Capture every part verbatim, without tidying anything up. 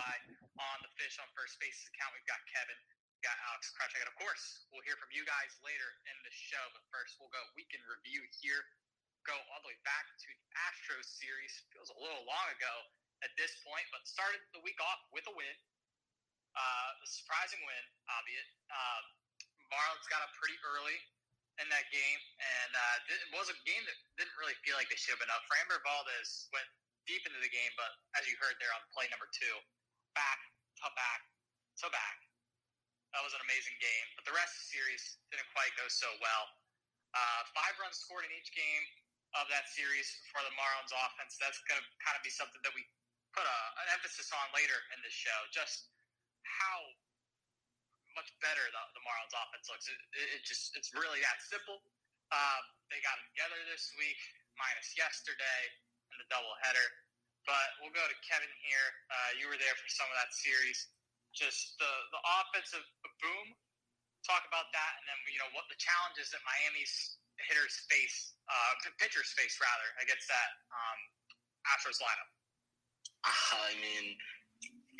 Eli on the Fish on First Base's account. We've got Kevin, we've got Alex Krutchik, and of course, we'll hear from you guys later in the show. But first, we'll go week in review here. Go all the way back to the Astros series. Feels a little long ago at this point, but started the week off with a win. Uh, a surprising win, albeit. Uh, Marlins got up pretty early in that game, and uh, it was a game that didn't really feel like they should have been up. Framber Valdez went deep into the game, but as you heard there on play number two, back to back to back. That was an amazing game, but the rest of the series didn't quite go so well. Uh, five runs scored in each game of that series for the Marlins offense. That's going to kind of be something that we put a, an emphasis on later in this show, just how much better the, the Marlins offense looks. It, it, it just it's really that simple. Uh, they got it together this week, minus yesterday and the doubleheader. But we'll go to Kevin here. Uh, you were there for some of that series. Just the, the offensive boom. Talk about that, and then you know what the challenges that Miami's hitters face, uh, pitchers face rather, against that um, Astros lineup. I mean,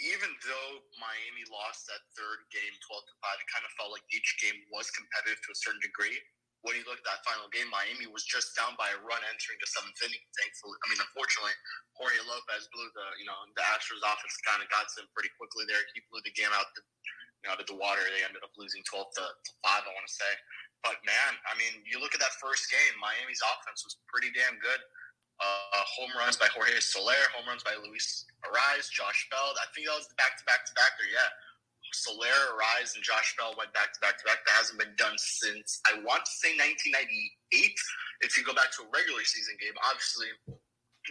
even though Miami lost that third game twelve to five, it kind of felt like each game was competitive to a certain degree. When you look at that final game, Miami was just down by a run entering the seventh inning. Thankfully, I mean, unfortunately, Jorge Lopez blew the, you know, the Astros offense kind of got to him pretty quickly there. He blew the game out the, you know, out of the water. They ended up losing twelve to five, I want to say. But, man, I mean, you look at that first game, Miami's offense was pretty damn good. Uh, home runs by Jorge Soler, home runs by Luis Arraez, Josh Bell. I think that was the back-to-back-to-back there, yeah. Soler, Arraez, and Josh Bell went back-to-back-to-back. That hasn't been done since, I want to say, nineteen ninety-eight. If you go back to a regular season game, obviously,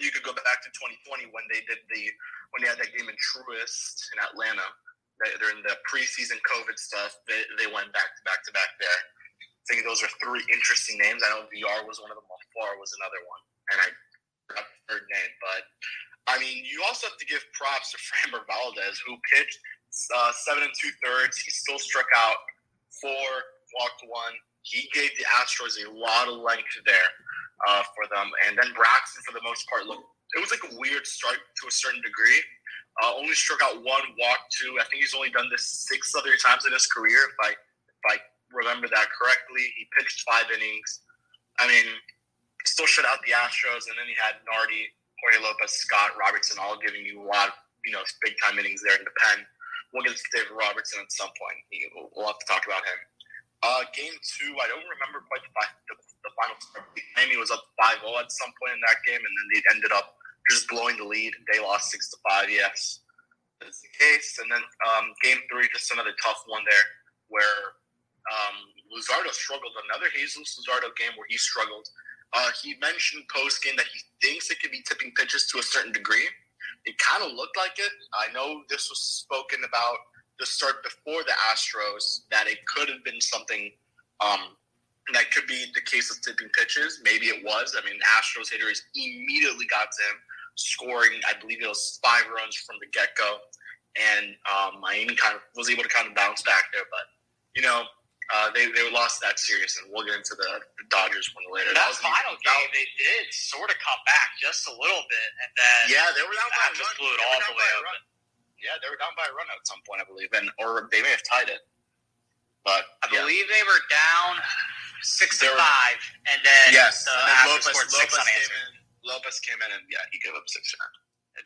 you could go back to twenty twenty when they did the when they had that game in Truist in Atlanta. They're in the preseason COVID stuff. They, they went back-to-back-to-back there. I think those are three interesting names. I know V R was one of them. Far was another one. And I... third name, but I mean, you also have to give props to Framber Valdez, who pitched uh, seven and two thirds. He still struck out four, walked one. He gave the Astros a lot of length there uh, for them, and then Braxton, for the most part, looked. It was like a weird start to a certain degree. Uh, only struck out one, walked two. I think he's only done this six other times in his career, if I if I remember that correctly. He pitched five innings. I mean. Still shut out the Astros, and then he had Nardi, Jorge Lopez, Scott, Robertson, all giving you a lot of, you know, big-time innings there in the pen. We'll get to David Robertson at some point. He, we'll have to talk about him. Uh, game two, I don't remember quite the, the, the final score. Miami was up five oh at some point in that game, and then they ended up just blowing the lead. They lost six to five, yes. That's the case. And then um, game three, just another tough one there where um, Luzardo struggled. Another Hazel Luzardo game where he struggled. Uh, he mentioned post-game that he thinks it could be tipping pitches to a certain degree. It kind of looked like it. I know this was spoken about the start before the Astros, that it could have been something um, that could be the case of tipping pitches. Maybe it was. I mean, Astros hitters immediately got to him, scoring, I believe it was five runs from the get-go. And um, Miami kind of was able to kind of bounce back there. But, you know, Uh, they they lost that series, and we'll get into the, the Dodgers one later. That, that was final game, out. They did sort of come back just a little bit, and then yeah, they were down by a run. Blew it all the way open. Yeah, they were down by a run at some point, I believe, and or they may have tied it. But I yeah. believe they were down six to five, and then yes, the and then Lopez, scored six Lopez on came in. Lopez came in, and yeah, he gave up six runs.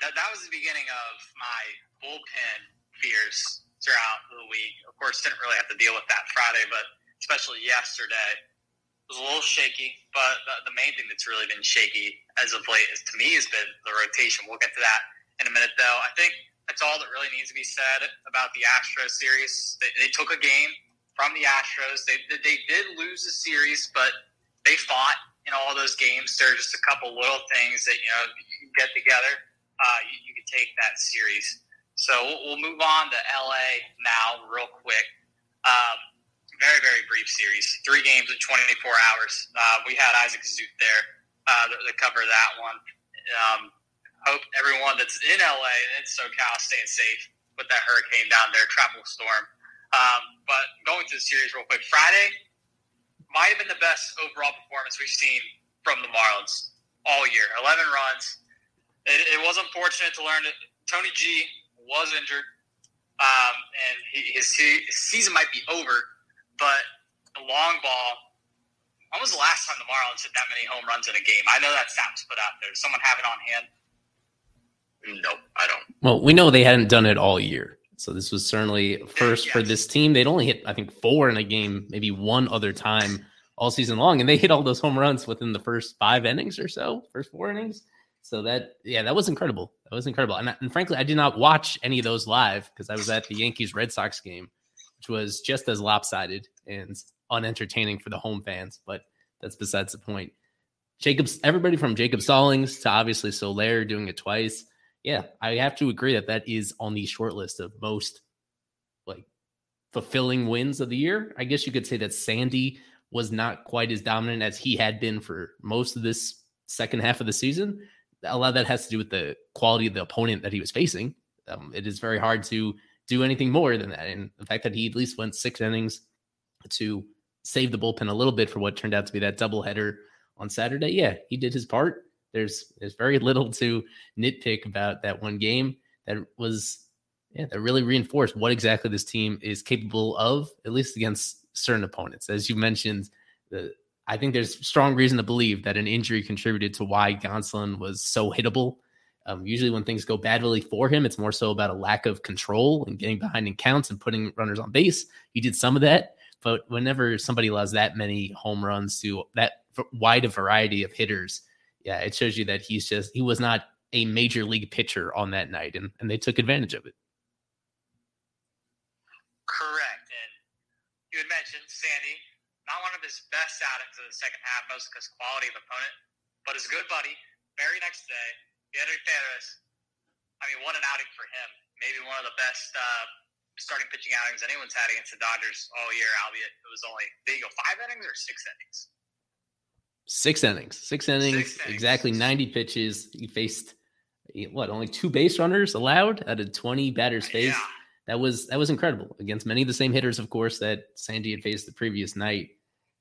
That that was the beginning of my bullpen fears. Throughout the week, of course, didn't really have to deal with that Friday, but especially yesterday, it was a little shaky. But the, the main thing that's really been shaky as of late, is to me, has been the rotation. We'll get to that in a minute, though. I think that's all that really needs to be said about the Astros series. They, they took a game from the Astros. They they did lose the series, but they fought in all those games. There are just a couple little things that you know you can get together. Uh, you, you can take that series. So we'll move on to L A now real quick. Um, very, very brief series. Three games in twenty-four hours. Uh, we had Isaac Azout there uh, to, to cover that one. Um, hope everyone that's in L A and in SoCal staying safe with that hurricane down there, tropical storm. Um, but going to the series real quick. Friday might have been the best overall performance we've seen from the Marlins all year. eleven runs. It, it was unfortunate to learn that Tony G was injured, um, and he, his, his season might be over, but the long ball, when was the last time the Marlins hit that many home runs in a game? I know that sounds put out there. Does someone have it on hand? No, I don't. Well, we know they hadn't done it all year. So this was certainly first yes. for this team. They'd only hit, I think, four in a game, maybe one other time all season long. And they hit all those home runs within the first five innings or so, first four innings. So that, yeah, that was incredible. That was incredible. And, and frankly, I did not watch any of those live because I was at the Yankees Red Sox game, which was just as lopsided and unentertaining for the home fans. But that's besides the point. Jacobs, everybody from Jacob Stallings to obviously Soler doing it twice. Yeah, I have to agree that that is on the short list of most like fulfilling wins of the year. I guess you could say that Sandy was not quite as dominant as he had been for most of this second half of the season. A lot of that has to do with the quality of the opponent that he was facing. Um, it is very hard to do anything more than that. And the fact that he at least went six innings to save the bullpen a little bit for what turned out to be that doubleheader on Saturday. Yeah, he did his part. There's there's very little to nitpick about that one game that was, yeah, that really reinforced what exactly this team is capable of, at least against certain opponents. As you mentioned, the, I think there's strong reason to believe that an injury contributed to why Gonsolin was so hittable. Um, usually when things go badly for him, it's more so about a lack of control and getting behind in counts and putting runners on base. He did some of that, but whenever somebody allows that many home runs to that wide a variety of hitters, yeah, it shows you that he's just, he was not a major league pitcher on that night, and, and they took advantage of it. Correct. And you had mentioned Sandy, not one of his best outings of the second half, most because quality of opponent, but his good buddy, very next day, Henry Perez. I mean, what an outing for him. Maybe one of the best uh, starting pitching outings anyone's had against the Dodgers all year, albeit it was only, there you go, five innings or six innings? Six innings, six innings, six exactly innings. ninety pitches. He faced what, only two base runners allowed out of twenty batters faced. Yeah. That was that was incredible against many of the same hitters, of course, that Sandy had faced the previous night.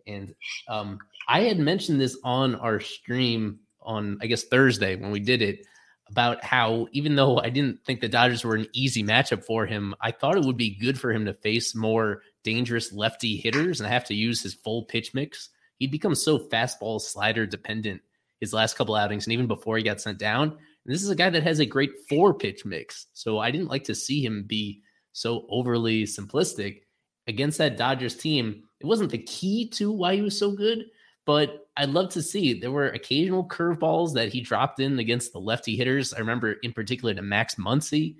And um, I had mentioned this on our stream on, I guess, Thursday when we did it, about how even though I didn't think the Dodgers were an easy matchup for him, I thought it would be good for him to face more dangerous lefty hitters and have to use his full pitch mix. He'd become so fastball slider dependent his last couple outings, and even before he got sent down. And this is a guy that has a great four pitch mix. So I didn't like to see him be so overly simplistic against that Dodgers team. It wasn't the key to why he was so good, but I'd love to see. There were occasional curveballs that he dropped in against the lefty hitters. I remember in particular to Max Muncy,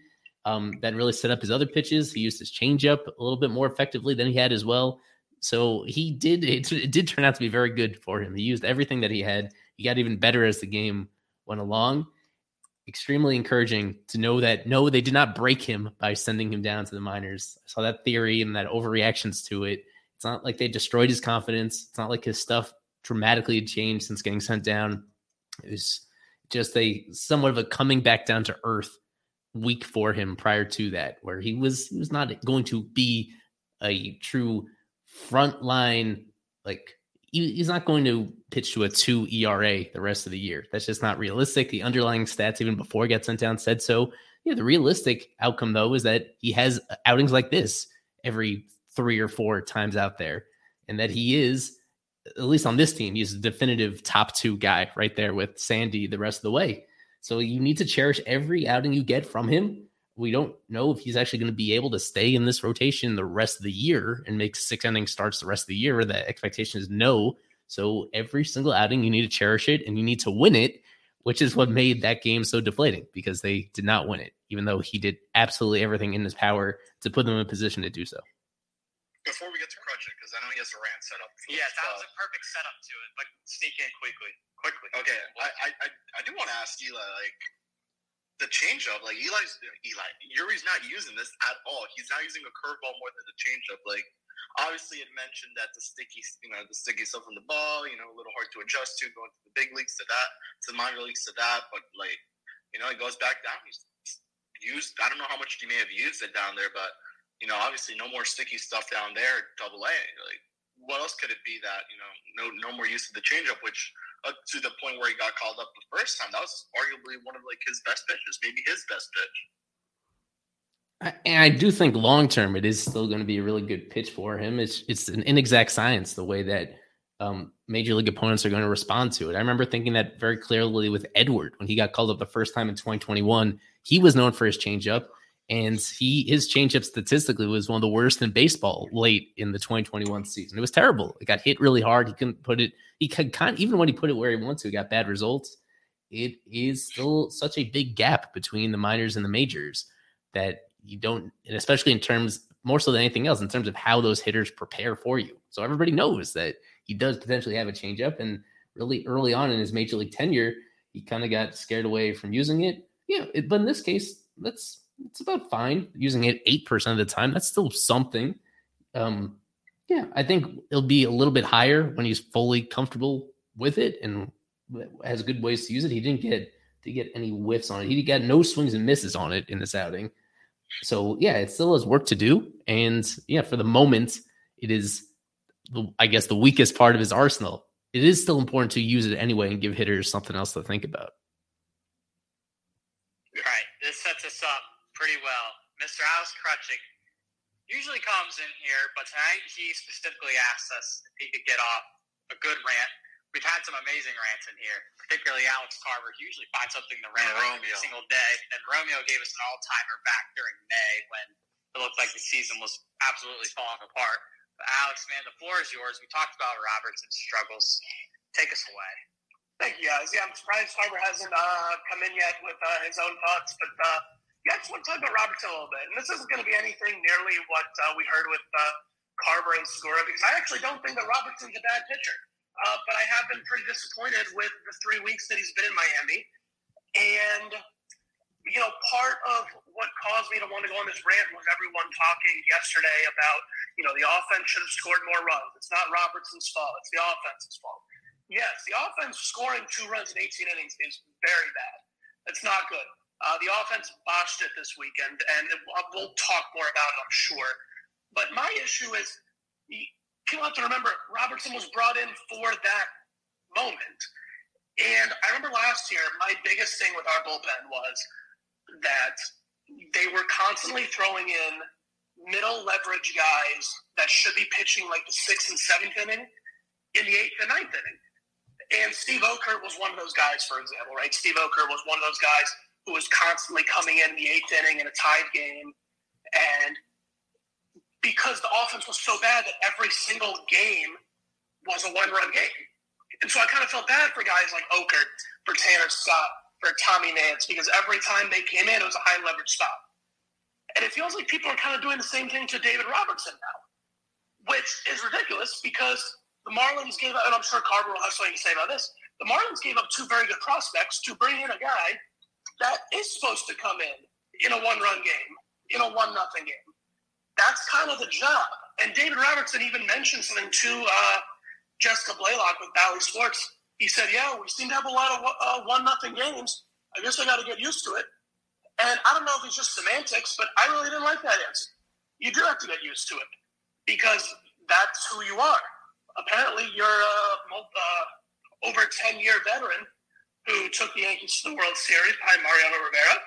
um, that really set up his other pitches. He used his changeup a little bit more effectively than he had as well. So he did, it, it did turn out to be very good for him. He used everything that he had. He got even better as the game went along. Extremely encouraging to know that, no, they did not break him by sending him down to the minors. I saw that theory and that overreactions to it. It's not like they destroyed his confidence. It's not like his stuff dramatically had changed since getting sent down. It was just a somewhat of a coming back down to earth week for him prior to that, where he was, he was not going to be a true frontline, like he, he's not going to pitch to a two E R A the rest of the year. That's just not realistic. The underlying stats, even before he got sent down, said so. Yeah, the realistic outcome though is that he has outings like this every three or four times out there, and that he is, at least on this team, he's a definitive top two guy right there with Sandy the rest of the way. So you need to cherish every outing you get from him. We don't know if he's actually going to be able to stay in this rotation the rest of the year and make six inning starts the rest of the year. The expectation is no. So every single outing, you need to cherish it and you need to win it, which is what made that game so deflating, because they did not win it, even though he did absolutely everything in his power to put them in a position to do so. Before we get to Krutchik, because I know he has a rant set up. Yeah, that was a perfect setup to it, but sneak in quickly. Quickly. Okay, I I, I do want to ask Eli, like, the changeup, like Eli's, Eli, Yuri's not using this at all. He's not using a curveball more than the changeup. Like, obviously, it mentioned that the sticky, you know, the sticky stuff on the ball, you know, a little hard to adjust to, going to the big leagues to that, to the minor leagues to that. But like, you know, it goes back down. He's used. I don't know how much you may have used it down there, but you know, obviously, no more sticky stuff down there. Double A. Like, what else could it be that, you know, no, no more use of the changeup, which. Up to the point where he got called up the first time, that was arguably one of like his best pitches, maybe his best pitch. I, and I do think long term it is still going to be a really good pitch for him. It's it's an inexact science the way that um, major league opponents are going to respond to it. I remember thinking that very clearly with Edward when he got called up the first time in twenty twenty-one. He was known for his changeup, and he his changeup statistically was one of the worst in baseball late in the twenty twenty-one season. It was terrible. It got hit really hard. He couldn't put it. He could kind even when he put it where he wanted to, he got bad results. It is still such a big gap between the minors and the majors that you don't, and especially in terms, more so than anything else, in terms of how those hitters prepare for you. So everybody knows that he does potentially have a changeup, and really early on in his major league tenure, he kind of got scared away from using it. Yeah, it, but in this case, that's it's about fine using it eight percent of the time. That's still something. Um, yeah, I think it'll be a little bit higher when he's fully comfortable with it and has good ways to use it. He didn't get to get any whiffs on it. He got no swings and misses on it in this outing. So yeah, it still has work to do. And yeah, for the moment, it is, the, I guess, the weakest part of his arsenal. It is still important to use it anyway and give hitters something else to think about. All right, this sets us up pretty well. Mister Alex Krutchik usually comes in here, but tonight he specifically asked us if he could get off a good rant. We've had some amazing rants in here, particularly Alex Carver. He usually finds something to rant about every single day. And Romeo gave us an all-timer back during May when it looked like the season was absolutely falling apart. But Alex, man, the floor is yours. We talked about Robertson's struggles. Take us away. Thank you, guys. Yeah, I'm surprised Carver hasn't uh, come in yet with uh, his own thoughts. But uh, yeah, I just want to talk about Robertson a little bit. And this isn't going to be anything nearly what uh, we heard with uh, Carver and Segura, because I actually don't think that Robertson's a bad pitcher. Uh, but I have been pretty disappointed with the three weeks that he's been in Miami. And, you know, part of what caused me to want to go on this rant was everyone talking yesterday about, you know, the offense should have scored more runs. It's not Robertson's fault. It's the offense's fault. Yes, the offense scoring two runs in eighteen innings is very bad. It's not good. Uh, the offense botched it this weekend, and we'll talk more about it, I'm sure. But my issue is... He, People have to remember, Robertson was brought in for that moment. And I remember last year, my biggest thing with our bullpen was that they were constantly throwing in middle leverage guys that should be pitching like the sixth and seventh inning in the eighth and ninth inning. And Steve Okert was one of those guys, for example, right? Steve Okert was one of those guys who was constantly coming in the eighth inning in a tied game and because the offense was so bad that every single game was a one-run game. And so I kind of felt bad for guys like Okert, for Tanner Scott, for Tommy Nance, because every time they came in, it was a high-leverage stop. And it feels like people are kind of doing the same thing to David Robertson now, which is ridiculous because the Marlins gave up, and I'm sure Carver will have something to say about this, the Marlins gave up two very good prospects to bring in a guy that is supposed to come in in a one-run game, in a one-nothing game. That's kind of the job. And David Robertson even mentioned something to uh, Jessica Blaylock with Bally Sports. He said, yeah, we seem to have a lot of uh, one-nothing games. I guess I got to get used to it. And I don't know if it's just semantics, but I really didn't like that answer. You do have to get used to it because that's who you are. Apparently, you're a, uh, over ten-year veteran who took the Yankees to the World Series behind Mariano Rivera.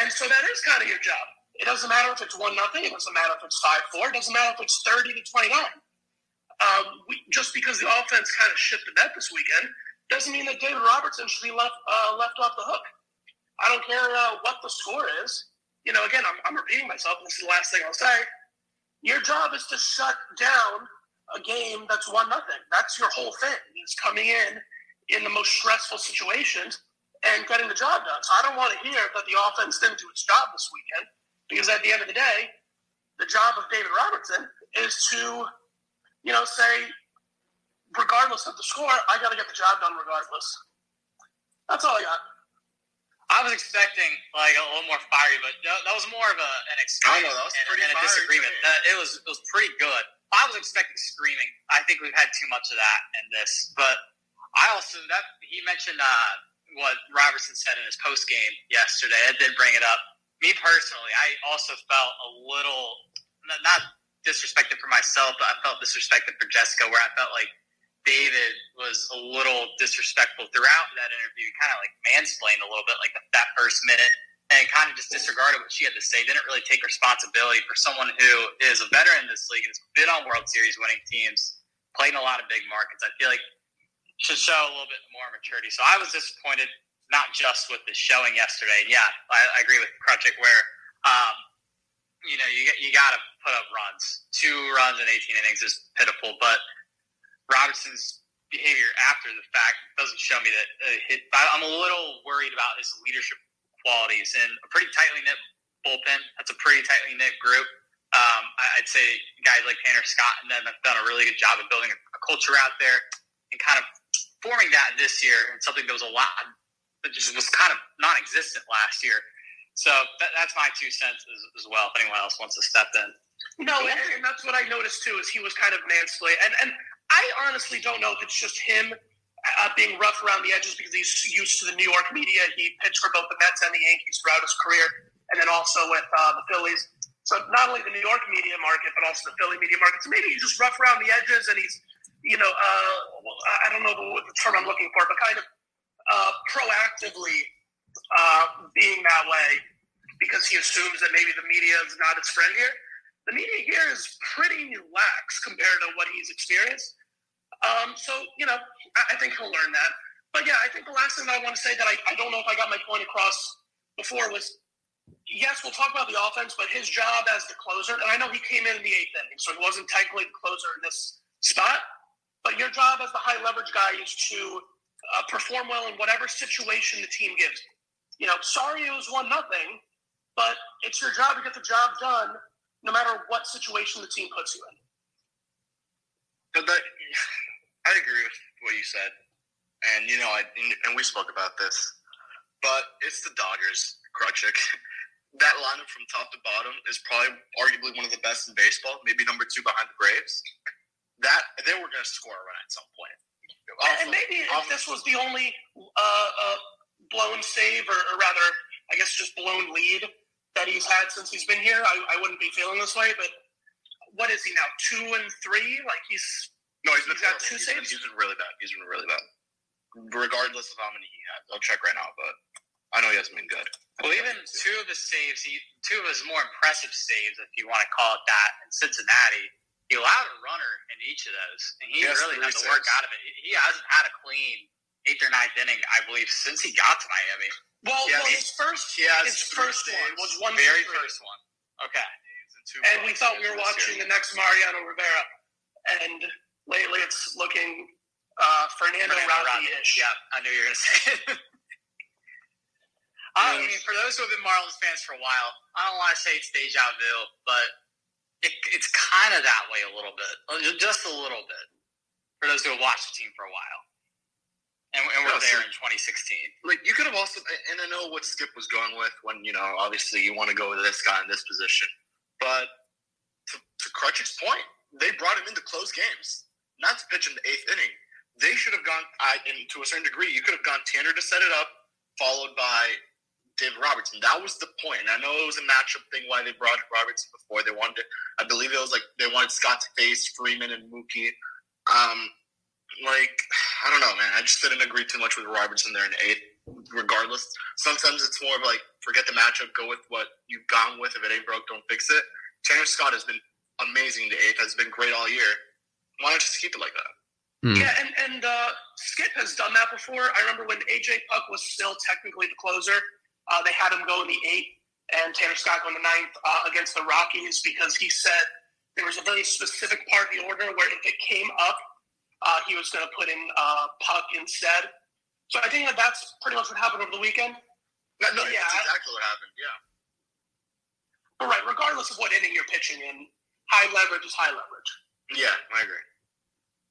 And so that is kind of your job. It doesn't matter if it's one nothing. It doesn't matter if it's five four. It doesn't matter if it's thirty to twenty nine. Um, we, just because the offense kind of shifted that this weekend doesn't mean that David Robertson should be left uh, left off the hook. I don't care uh, what the score is. You know, again, I'm, I'm repeating myself. This is the last thing I'll say. Your job is to shut down a game that's one nothing. That's your whole thing. It's coming in in the most stressful situations and getting the job done. So I don't want to hear that the offense didn't do its job this weekend. Because at the end of the day, the job of David Robertson is to, you know, say, regardless of the score, I got to get the job done regardless. That's all I got. I was expecting, like, a little more fiery, but that was more of a, an exchange and, and a disagreement. That, it was it was pretty good. I was expecting screaming. I think we've had too much of that in this. But I also, that he mentioned uh, what Robertson said in his postgame yesterday. That did bring it up. Me personally, I also felt a little, not disrespected for myself, but I felt disrespected for Jessica, where I felt like David was a little disrespectful throughout that interview. He kind of like mansplained a little bit, like the, that first minute and kind of just disregarded what she had to say, didn't really take responsibility for someone who is a veteran in this league and has been on World Series winning teams, played in a lot of big markets. I feel like should show a little bit more maturity. So I was disappointed, not just with the showing yesterday. And yeah, I, I agree with Krutchik where, um, you know, you you got to put up runs. Two runs in eighteen innings is pitiful, but Robertson's behavior after the fact doesn't show me that. Uh, it, I'm a little worried about his leadership qualities and a pretty tightly knit bullpen. That's a pretty tightly knit group. Um, I, I'd say guys like Tanner Scott and them have done a really good job of building a, a culture out there and kind of forming that this year. And something that was a lot that just was kind of non-existent last year. So that, that's my two cents as, as well. If anyone else wants to step in, no, and, and that's what I noticed too. Is he was kind of mansplaining, and and I honestly don't know if it's just him. Uh, being rough around the edges because he's used to the New York media. He pitched for both the Mets and the Yankees throughout his career, and then also with uh, the Phillies. So not only the New York media market, but also the Philly media market. So maybe he's just rough around the edges, and he's, you know, uh, I don't know what the term I'm looking for, but kind of uh, proactively uh, being that way because he assumes that maybe the media is not his friend here. The media here is pretty lax compared to what he's experienced. Um, so, you know, I, I think he'll learn that. But, yeah, I think the last thing that I want to say that I, I don't know if I got my point across before was, yes, we'll talk about the offense, but his job as the closer, and I know he came in in the eighth inning, so he wasn't technically the closer in this spot, but your job as the high-leverage guy is to uh, perform well in whatever situation the team gives. You know, sorry it was one nothing, but it's your job to get the job done no matter what situation the team puts you in. So that, I agree with what you said, and you know, I and we spoke about this, but it's the Dodgers, Krutchik. That lineup from top to bottom is probably arguably one of the best in baseball, maybe number two behind the Braves. That they were going to score a run at some point. And, and maybe if this was the only uh, uh, blown save, or, or rather, I guess just blown lead that he's had since he's been here, I, I wouldn't be feeling this way, but. What is he now? Two and three? Like he's no, he's, he's got two he's saves. Been, he's been really bad. He's been really bad. Regardless of how many he had, I'll check right now. But I know he hasn't been good. Well, even two of the saves, he, two of his more impressive saves, if you want to call it that, in Cincinnati, he allowed a runner in each of those, and he, he really had to work out of it. He hasn't had a clean eighth or ninth inning, I believe, since he got to Miami. Well, yeah, well his first, yeah, his first one was one very first one. Okay. And we thought we were watching the next Mariano Rivera, and lately it's looking uh, Fernando Rodney-ish. Yeah, I knew you were going to say it. I mean, for those who have been Marlins fans for a while, I don't want to say it's deja vu, but it, it's kind of that way a little bit, just a little bit, for those who have watched the team for a while. And, and we're no, there so, in twenty sixteen. Like you could have also, and I know what Skip was going with when, you know, obviously you want to go with this guy in this position. But to, to Krutchik's point, they brought him into close games, not to pitch in the eighth inning. They should have gone, I, and to a certain degree, you could have gone Tanner to set it up, followed by David Robertson. That was the point. And I know it was a matchup thing why they brought Robertson before. They wanted to, I believe it was like they wanted Scott to face Freeman and Mookie. Um, like, I don't know, man. I just didn't agree too much with Robertson there in the eighth. Regardless, sometimes it's more of like forget the matchup, go with what you've gone with. If it ain't broke, don't fix it. Tanner Scott has been amazing. The eighth has been great all year. Why not just keep it like that? Mm. Yeah, and and uh, Skip has done that before. I remember when A J Puck was still technically the closer. Uh, they had him go in the eighth and Tanner Scott go in the ninth uh, against the Rockies because he said there was a very specific part of the order where if it came up, uh, he was going to put in uh, Puck instead. So I think that that's pretty much what happened over the weekend. No, no, yeah, that's exactly what happened, yeah. But right, regardless of what inning you're pitching in, high leverage is high leverage. Yeah, I agree.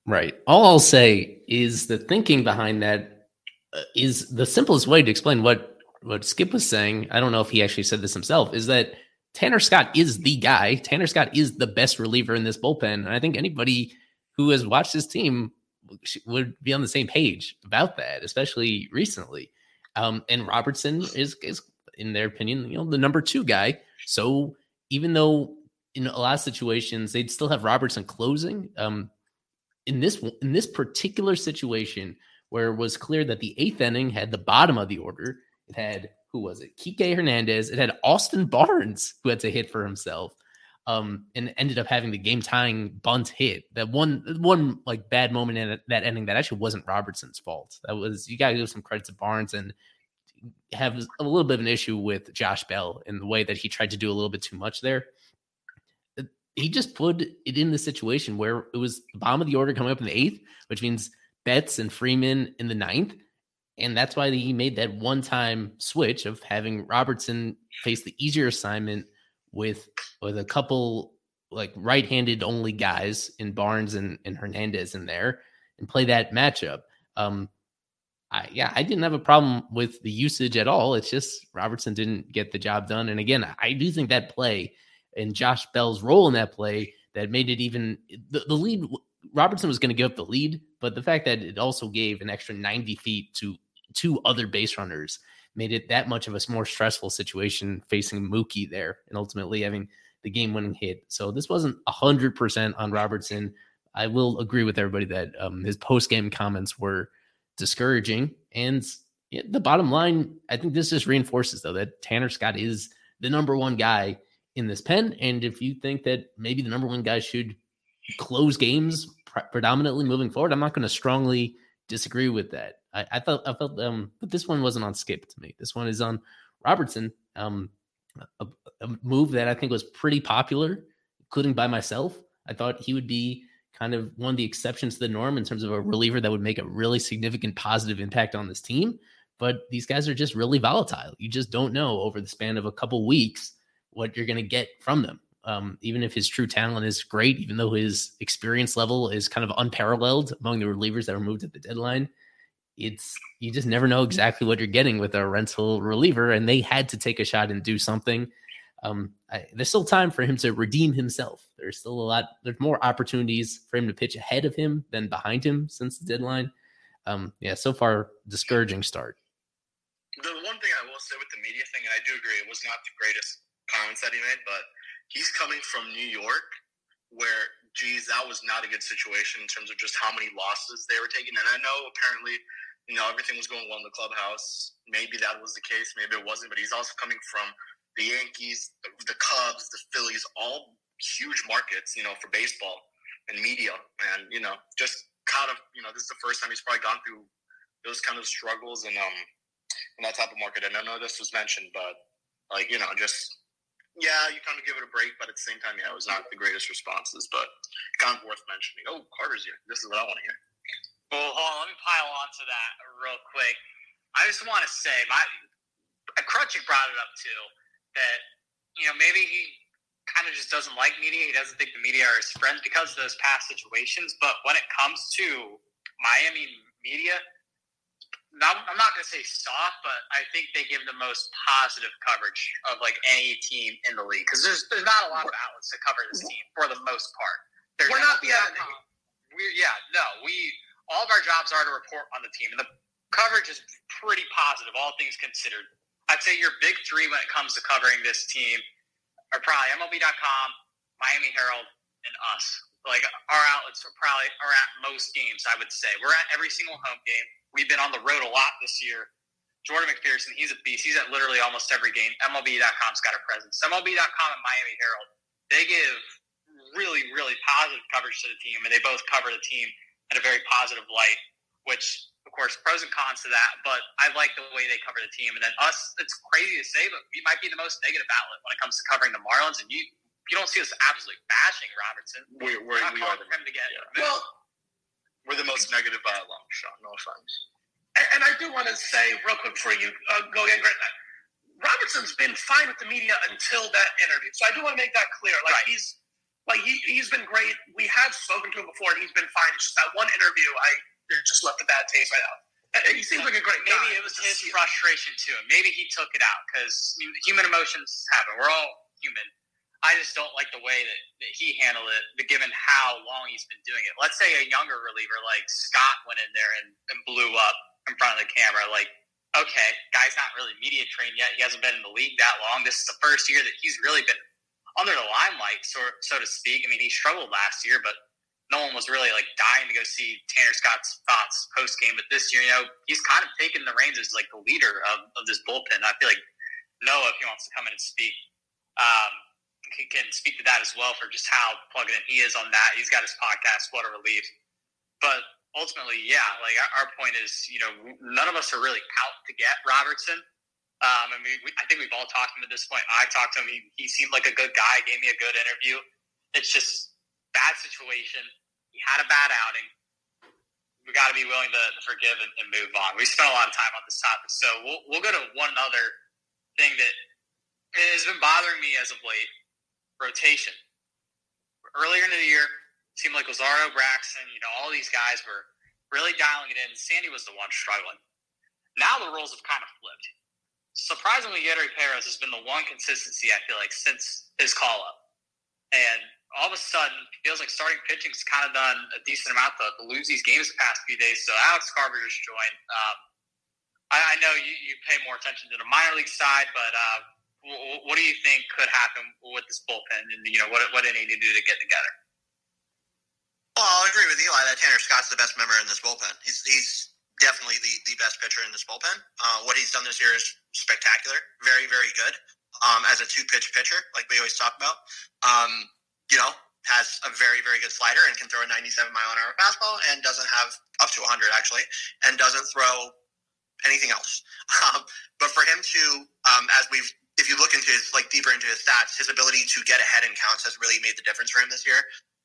Right. All I'll say is the thinking behind that uh, is the simplest way to explain what, what Skip was saying. I don't know if he actually said this himself, is that Tanner Scott is the guy. Tanner Scott is the best reliever in this bullpen. And I think anybody who has watched this team would be on the same page about that, especially recently. Um, and Robertson is, is, in their opinion, you know, the number two guy. So even though in a lot of situations they'd still have Robertson closing, um, in this in this particular situation where it was clear that the eighth inning had the bottom of the order, it had who was it? Kike Hernandez. It had Austin Barnes, who had to hit for himself, um, and ended up having the game-tying bunt hit. That one, one like bad moment in that ending that actually wasn't Robertson's fault. That was, you got to give some credit to Barnes, and have a little bit of an issue with Josh Bell in the way that he tried to do a little bit too much there. He just put it in the situation where it was the bottom of the order coming up in the eighth, which means Betts and Freeman in the ninth. And that's why he made that one-time switch of having Robertson face the easier assignment with, with a couple like right-handed only guys in Barnes and, and Hernandez in there and play that matchup. Um, I, yeah, I didn't have a problem with the usage at all. It's just Robertson didn't get the job done. And again, I do think that play and Josh Bell's role in that play that made it even the, the lead. Robertson was going to give up the lead, but the fact that it also gave an extra ninety feet to two other base runners made it that much of a more stressful situation facing Mookie there and ultimately having the game winning hit. So this wasn't a hundred percent on Robertson. I will agree with everybody that um, his post game comments were discouraging. And yeah, the bottom line, I think this just reinforces though, that Tanner Scott is the number one guy in this pen. And if you think that maybe the number one guy should close games pre- predominantly moving forward, I'm not going to strongly disagree with that. I, I felt, I felt, um, but this one wasn't on Skip to me. This one is on Robertson. Um, a, a move that I think was pretty popular, including by myself. I thought he would be kind of one of the exceptions to the norm in terms of a reliever that would make a really significant positive impact on this team. But these guys are just really volatile. You just don't know over the span of a couple weeks what you're going to get from them. Um, even if his true talent is great, even though his experience level is kind of unparalleled among the relievers that were moved at the deadline, it's, you just never know exactly what you're getting with a rental reliever. And they had to take a shot and do something. Um, I, there's still time for him to redeem himself. There's still a lot. There's more opportunities for him to pitch ahead of him than behind him since the deadline. Um, yeah, so far, discouraging start. The one thing I will say with the media thing, and I do agree, it was not the greatest comments that he made, but he's coming from New York where, geez, that was not a good situation in terms of just how many losses they were taking. And I know apparently, you know, everything was going well in the clubhouse. Maybe that was the case. Maybe it wasn't. But he's also coming from the Yankees, the Cubs, the Phillies, all huge markets, you know, for baseball and media. And, you know, just kind of, you know, this is the first time he's probably gone through those kind of struggles and um in that type of market. And I know this was mentioned, but, like, you know, just – yeah, you kind of give it a break, but at the same time, yeah, it was not the greatest responses, but kind of worth mentioning. Oh, Carter's here. This is what I want to hear. Well, hold on. Let me pile on to that real quick. I just want to say, my Krutchik brought it up, too, that, you know, maybe he kind of just doesn't like media. He doesn't think the media are his friends because of those past situations. But when it comes to Miami media, I'm not going to say soft, but I think they give the most positive coverage of, like, any team in the league. Because there's there's not a lot of outlets to cover this team, for the most part. They're we're not the – we're, yeah, no. we All of our jobs are to report on the team. And the coverage is pretty positive, all things considered. I'd say your big three when it comes to covering this team are probably M L B dot com, Miami Herald, and us. Like, our outlets are probably are at most games, I would say. We're at every single home game. We've been on the road a lot this year. Jordan McPherson, he's a beast. He's at literally almost every game. M L B dot com's got a presence. M L B dot com and Miami Herald, they give really, really positive coverage to the team, and they both cover the team in a very positive light, which, of course, pros and cons to that, but I like the way they cover the team. And then us, it's crazy to say, but we might be the most negative outlet when it comes to covering the Marlins, and you you don't see us absolutely bashing Robertson. We're, we're, we're not we are. Him to get yeah. Well, we're the most negative by a long shot, no offense. And, and I do want to say real quick before you uh, go in, Robertson's been fine with the media until that interview. So I do want to make that clear. Like, right. he's like he, he's been great. We have spoken to him before, and he's been fine. It's just that one interview, I just left the bad taste right out. And he seems like a great guy. Maybe it was his frustration to him. Maybe he took it out because human emotions happen. We're all human. I just don't like the way that, that he handled it, given how long he's been doing it. Let's say a younger reliever like Scott went in there and, and blew up in front of the camera. Like, okay, guy's not really media trained yet. He hasn't been in the league that long. This is the first year that he's really been under the limelight, so, so to speak. I mean, he struggled last year, but no one was really like dying to go see Tanner Scott's thoughts post game, but this year, you know, he's kind of taken the reins as like the leader of, of this bullpen. I feel like Noah, if he wants to come in and speak, um, he can speak to that as well for just how plugged in he is on that. He's got his podcast, What a Relief. But ultimately, yeah, like our point is, you know, none of us are really out to get Robertson. Um, I mean, we, I think we've all talked to him at this point. I talked to him. He, he seemed like a good guy, gave me a good interview. It's just bad situation. He had a bad outing. We got to be willing to forgive and, and move on. We spent a lot of time on this topic, so we'll we'll go to one other thing that has been bothering me as of late: rotation. Earlier in the year, it seemed like Luzardo, Braxton, you know, all these guys were really dialing it in. Sandy was the one struggling. Now the roles have kind of flipped. Surprisingly, Edward Cabrera has been the one consistency, I feel like, since his call up, and all of a sudden, it feels like starting pitching's kind of done a decent amount to, to lose these games the past few days. So Alex Carver just joined. Um, I, I know you, you pay more attention to the minor league side, but uh, w- what do you think could happen with this bullpen? And you know, what what do they need to do to get together? Well, I'll agree with Eli that Tanner Scott's the best member in this bullpen. He's he's definitely the, the best pitcher in this bullpen. Uh, what he's done this year is spectacular, very very good. Um, as a two pitch pitcher, like we always talk about. Um, you know, has a very, very good slider and can throw a ninety-seven mile an hour fastball and doesn't have up to one hundred actually, and doesn't throw anything else. Um, but for him to, um, as we've, if you look into his, like deeper into his stats, his ability to get ahead in counts has really made the difference for him this year.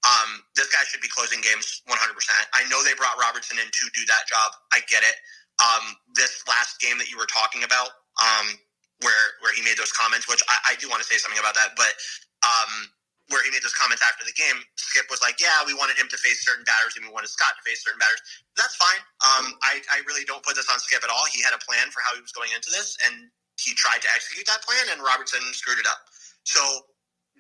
Um, this guy should be closing games one hundred percent. I know they brought Robertson in to do that job. I get it. Um, this last game that you were talking about, um, where, where he made those comments, which I, I do want to say something about that, but, um, where he made those comments after the game, Skip was like, yeah, we wanted him to face certain batters and we wanted Scott to face certain batters. That's fine. Um, I, I really don't put this on Skip at all. He had a plan for how he was going into this, and he tried to execute that plan, and Robertson screwed it up. So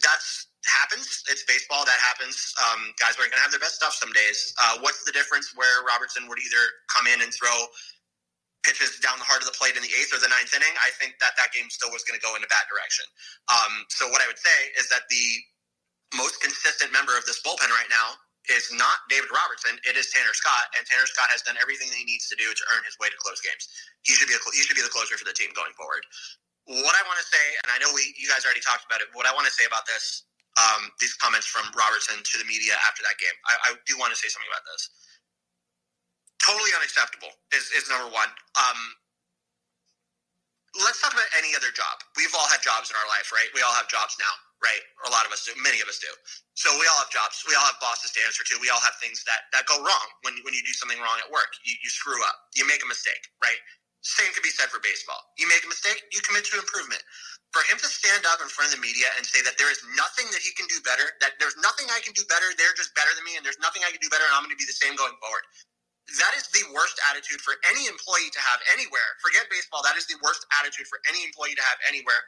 that's happens. It's baseball. That happens. Um, guys aren't going to have their best stuff some days. Uh, what's the difference where Robertson would either come in and throw pitches down the heart of the plate in the eighth or the ninth inning? I think that that game still was going to go in a bad direction. Um, so what I would say is that the most consistent member of this bullpen right now is not David Robertson. It is Tanner Scott, and Tanner Scott has done everything that he needs to do to earn his way to close games. He should be a, he should be the closer for the team going forward. What I want to say, and I know we you guys already talked about it, what I want to say about this, um, these comments from Robertson to the media after that game, I, I do want to say something about this. Totally unacceptable is, is number one. Um, let's talk about any other job. We've all had jobs in our life, right? We all have jobs now. Right, or a lot of us do. Many of us do. So we all have jobs. We all have bosses to answer to. We all have things that, that go wrong when when you do something wrong at work. You, you screw up. You make a mistake, right? Same could be said for baseball. You make a mistake, you commit to improvement. For him to stand up in front of the media and say that there is nothing that he can do better, that there's nothing I can do better, they're just better than me, and there's nothing I can do better, and I'm going to be the same going forward. That is the worst attitude for any employee to have anywhere. Forget baseball. That is the worst attitude for any employee to have anywhere.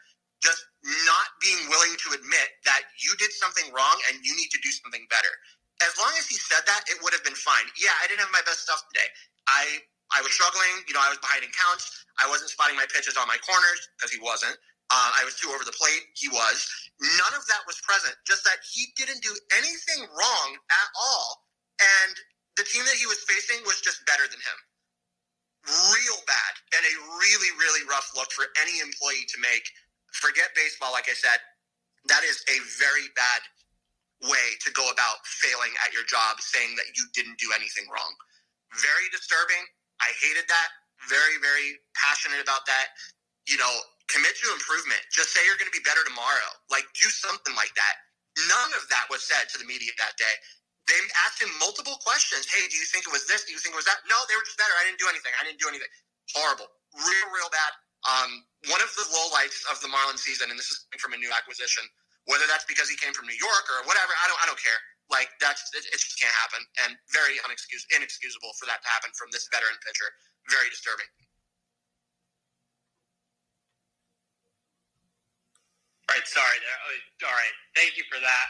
Just not being willing to admit that you did something wrong and you need to do something better. As long as he said that, it would have been fine. Yeah, I didn't have my best stuff today. I I was struggling. You know, I was behind in counts. I wasn't spotting my pitches on my corners because he wasn't. Uh, I was too over the plate. He was. None of that was present. Just that he didn't do anything wrong at all. And the team that he was facing was just better than him. Real bad and a really, really rough look for any employee to make. Forget baseball, like I said. That is a very bad way to go about failing at your job, saying that you didn't do anything wrong. Very disturbing. I hated that. Very, very passionate about that. You know, commit to improvement. Just say you're going to be better tomorrow. Like, do something like that. None of that was said to the media that day. They asked him multiple questions. Hey, do you think it was this? Do you think it was that? No, they were just better. I didn't do anything. I didn't do anything. Horrible. Real, real bad. Um, one of the lowlights of the Marlins season, and this is from a new acquisition, whether that's because he came from New York or whatever, I don't, I don't care. Like that's, it, it just can't happen, and very unexcus- inexcusable for that to happen from this veteran pitcher. Very disturbing. All right, sorry there. All right, thank you for that.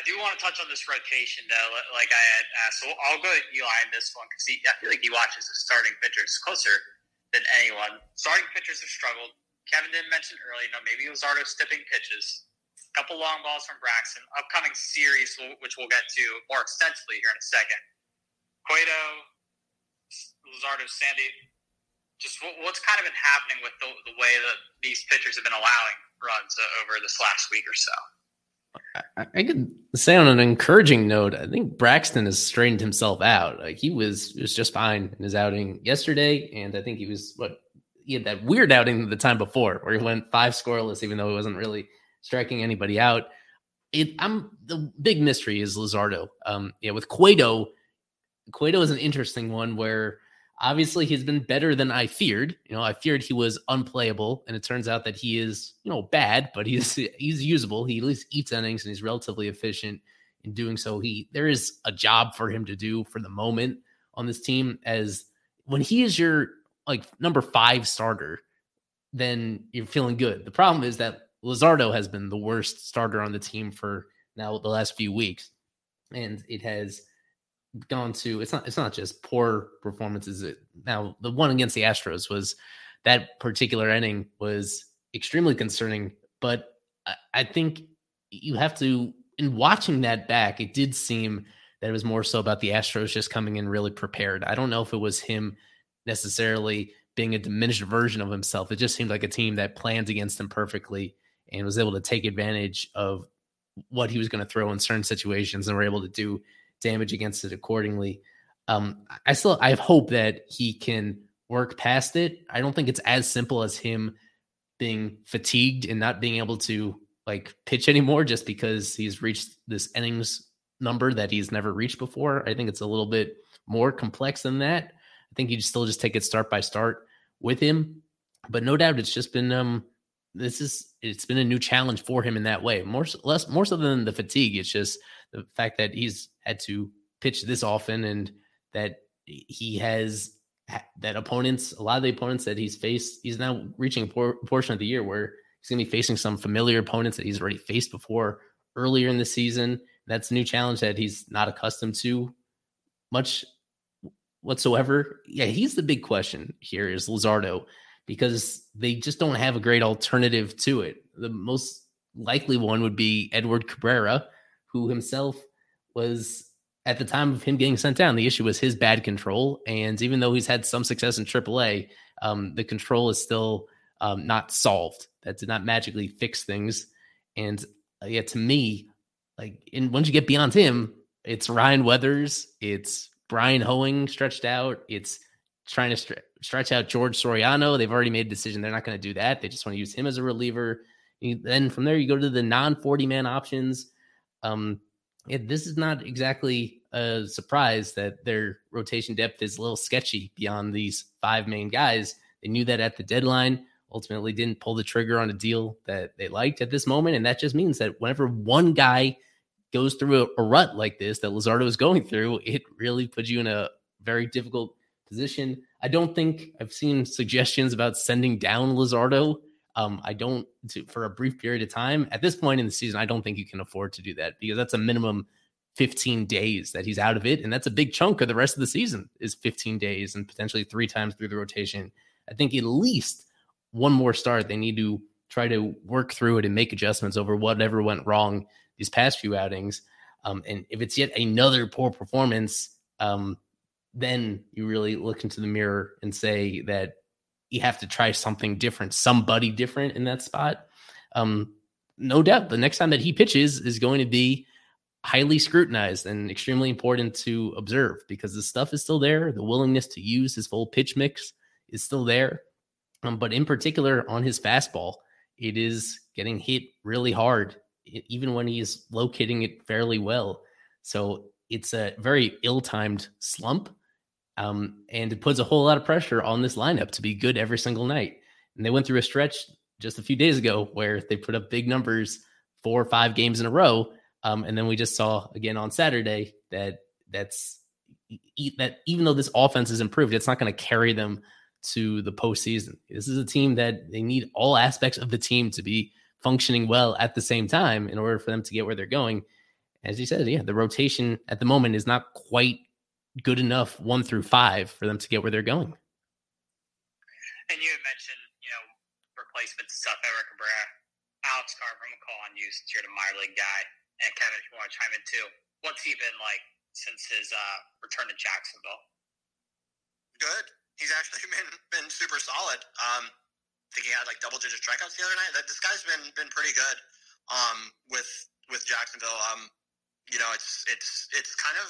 I do want to touch on this rotation, though. Like I had asked, so I'll go to Eli in this one because I feel like he watches the starting pitchers closer than anyone. Starting pitchers have struggled. Kevin didn't mention earlier, you know, maybe Luzardo's tipping pitches. couple long balls from Braxton. Upcoming series, which we'll get to more extensively here in a second. Cueto, Luzardo, Sandy. Just what's kind of been happening with the, the way that these pitchers have been allowing runs over this last week or so. I, I could say on an encouraging note, I think Braxton has straightened himself out. Like he was, was just fine in his outing yesterday, and I think he was what he had that weird outing the time before where he went five scoreless, even though he wasn't really striking anybody out. It, I'm the big mystery is Luzardo. Um, yeah, with Cueto, Cueto is an interesting one where obviously he's been better than I feared. You know, I feared he was unplayable, and it turns out that he is, you know, bad, but he's he's usable. He at least eats innings, and he's relatively efficient in doing so. He there is a job for him to do for the moment on this team. As when he is your like number five starter, then you're feeling good. The problem is that Luzardo has been the worst starter on the team for now the last few weeks. And it has gone to, it's not, it's not just poor performances. It, now the one against the Astros was that particular inning was extremely concerning, but I, I think you have to, in watching that back, it did seem that it was more so about the Astros just coming in really prepared. I don't know if it was him necessarily being a diminished version of himself. It just seemed like a team that plans against him perfectly and was able to take advantage of what he was going to throw in certain situations and were able to do damage against it accordingly. Um, I still, I hope that he can work past it. I don't think it's as simple as him being fatigued and not being able to like pitch anymore just because he's reached this innings number that he's never reached before. I think it's a little bit more complex than that. I think you still just take it start by start with him, but no doubt it's just been, um, This is it's been a new challenge for him in that way. More less more so than the fatigue. It's just the fact that he's had to pitch this often and that he has that opponents, a lot of the opponents that he's faced, he's now reaching a por- portion of the year where he's going to be facing some familiar opponents that he's already faced before earlier in the season. That's a new challenge that he's not accustomed to much whatsoever. Yeah, he's the big question here is Luzardo, because they just don't have a great alternative to it. The most likely one would be Edward Cabrera, who himself was, at the time of him getting sent down, the issue was his bad control. And even though he's had some success in triple A, um, the control is still um, not solved. That did not magically fix things. And uh, yeah, to me, like, and once you get beyond him, it's Ryan Weathers, it's Brian Hoeing stretched out, it's trying to stretch. Stretch out George Soriano. They've already made a decision. They're not going to do that. They just want to use him as a reliever. You, then from there, you go to the non forty man options. Um, it, this is not exactly a surprise that their rotation depth is a little sketchy beyond these five main guys. They knew that at the deadline, ultimately didn't pull the trigger on a deal that they liked at this moment. And that just means that whenever one guy goes through a, a rut like this, that Luzardo is going through, it really puts you in a very difficult position. I don't think I've seen suggestions about sending down Luzardo. Um, I don't to, for a brief period of time at this point in the season. I don't think you can afford to do that because that's a minimum fifteen days that he's out of it. And that's a big chunk of the rest of the season is fifteen days and potentially three times through the rotation. I think at least one more start, they need to try to work through it and make adjustments over whatever went wrong these past few outings. Um, and if it's yet another poor performance, um, then you really look into the mirror and say that you have to try something different, somebody different in that spot. Um, no doubt the next time that he pitches is going to be highly scrutinized and extremely important to observe because the stuff is still there. The willingness to use his full pitch mix is still there. Um, but in particular on his fastball, it is getting hit really hard, even when he's locating it fairly well. So it's a very ill-timed slump. Um, and it puts a whole lot of pressure on this lineup to be good every single night. And they went through a stretch just a few days ago where they put up big numbers four or five games in a row. Um, and then we just saw again on Saturday that that's that even though this offense is improved, it's not going to carry them to the postseason. This is a team that they need all aspects of the team to be functioning well at the same time in order for them to get where they're going. As you said, yeah, the rotation at the moment is not quite good enough one through five for them to get where they're going. And you had mentioned, you know, replacements and stuff. Edward Cabrera out Alex Carver, I'm going to call on you since you're the minor league guy. And Kevin, if you want to chime in too, what's he been like since his uh, return to Jacksonville? Good. He's actually been, been super solid. Um, I think he had like double-digit strikeouts the other night. That, this guy's been been pretty good um, with with Jacksonville. Um, you know, it's it's it's kind of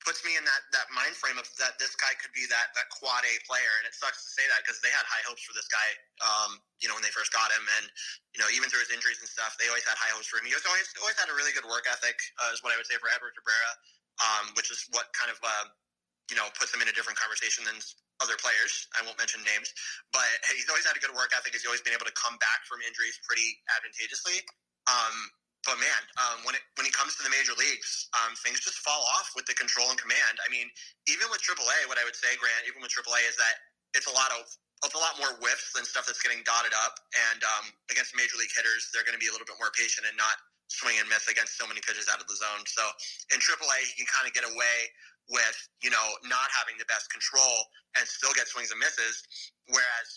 puts me in that, that mind frame of that this guy could be that, that quad A player, and it sucks to say that because they had high hopes for this guy. Um, you know, when they first got him, and you know, even through his injuries and stuff, they always had high hopes for him. He was always always had a really good work ethic, uh, is what I would say for Edward Cabrera, um, which is what kind of uh, you know puts him in a different conversation than other players. I won't mention names, but he's always had a good work ethic. He's always been able to come back from injuries pretty advantageously. Um, But man, um, when it when it comes to the major leagues, um, things just fall off with the control and command. I mean, even with triple A, what I would say, Grant, even with triple A, is that it's a lot of it's a lot more whiffs than stuff that's getting dotted up. And um, against major league hitters, they're going to be a little bit more patient and not swing and miss against so many pitches out of the zone. So in triple A, you can kind of get away with you know not having the best control and still get swings and misses, whereas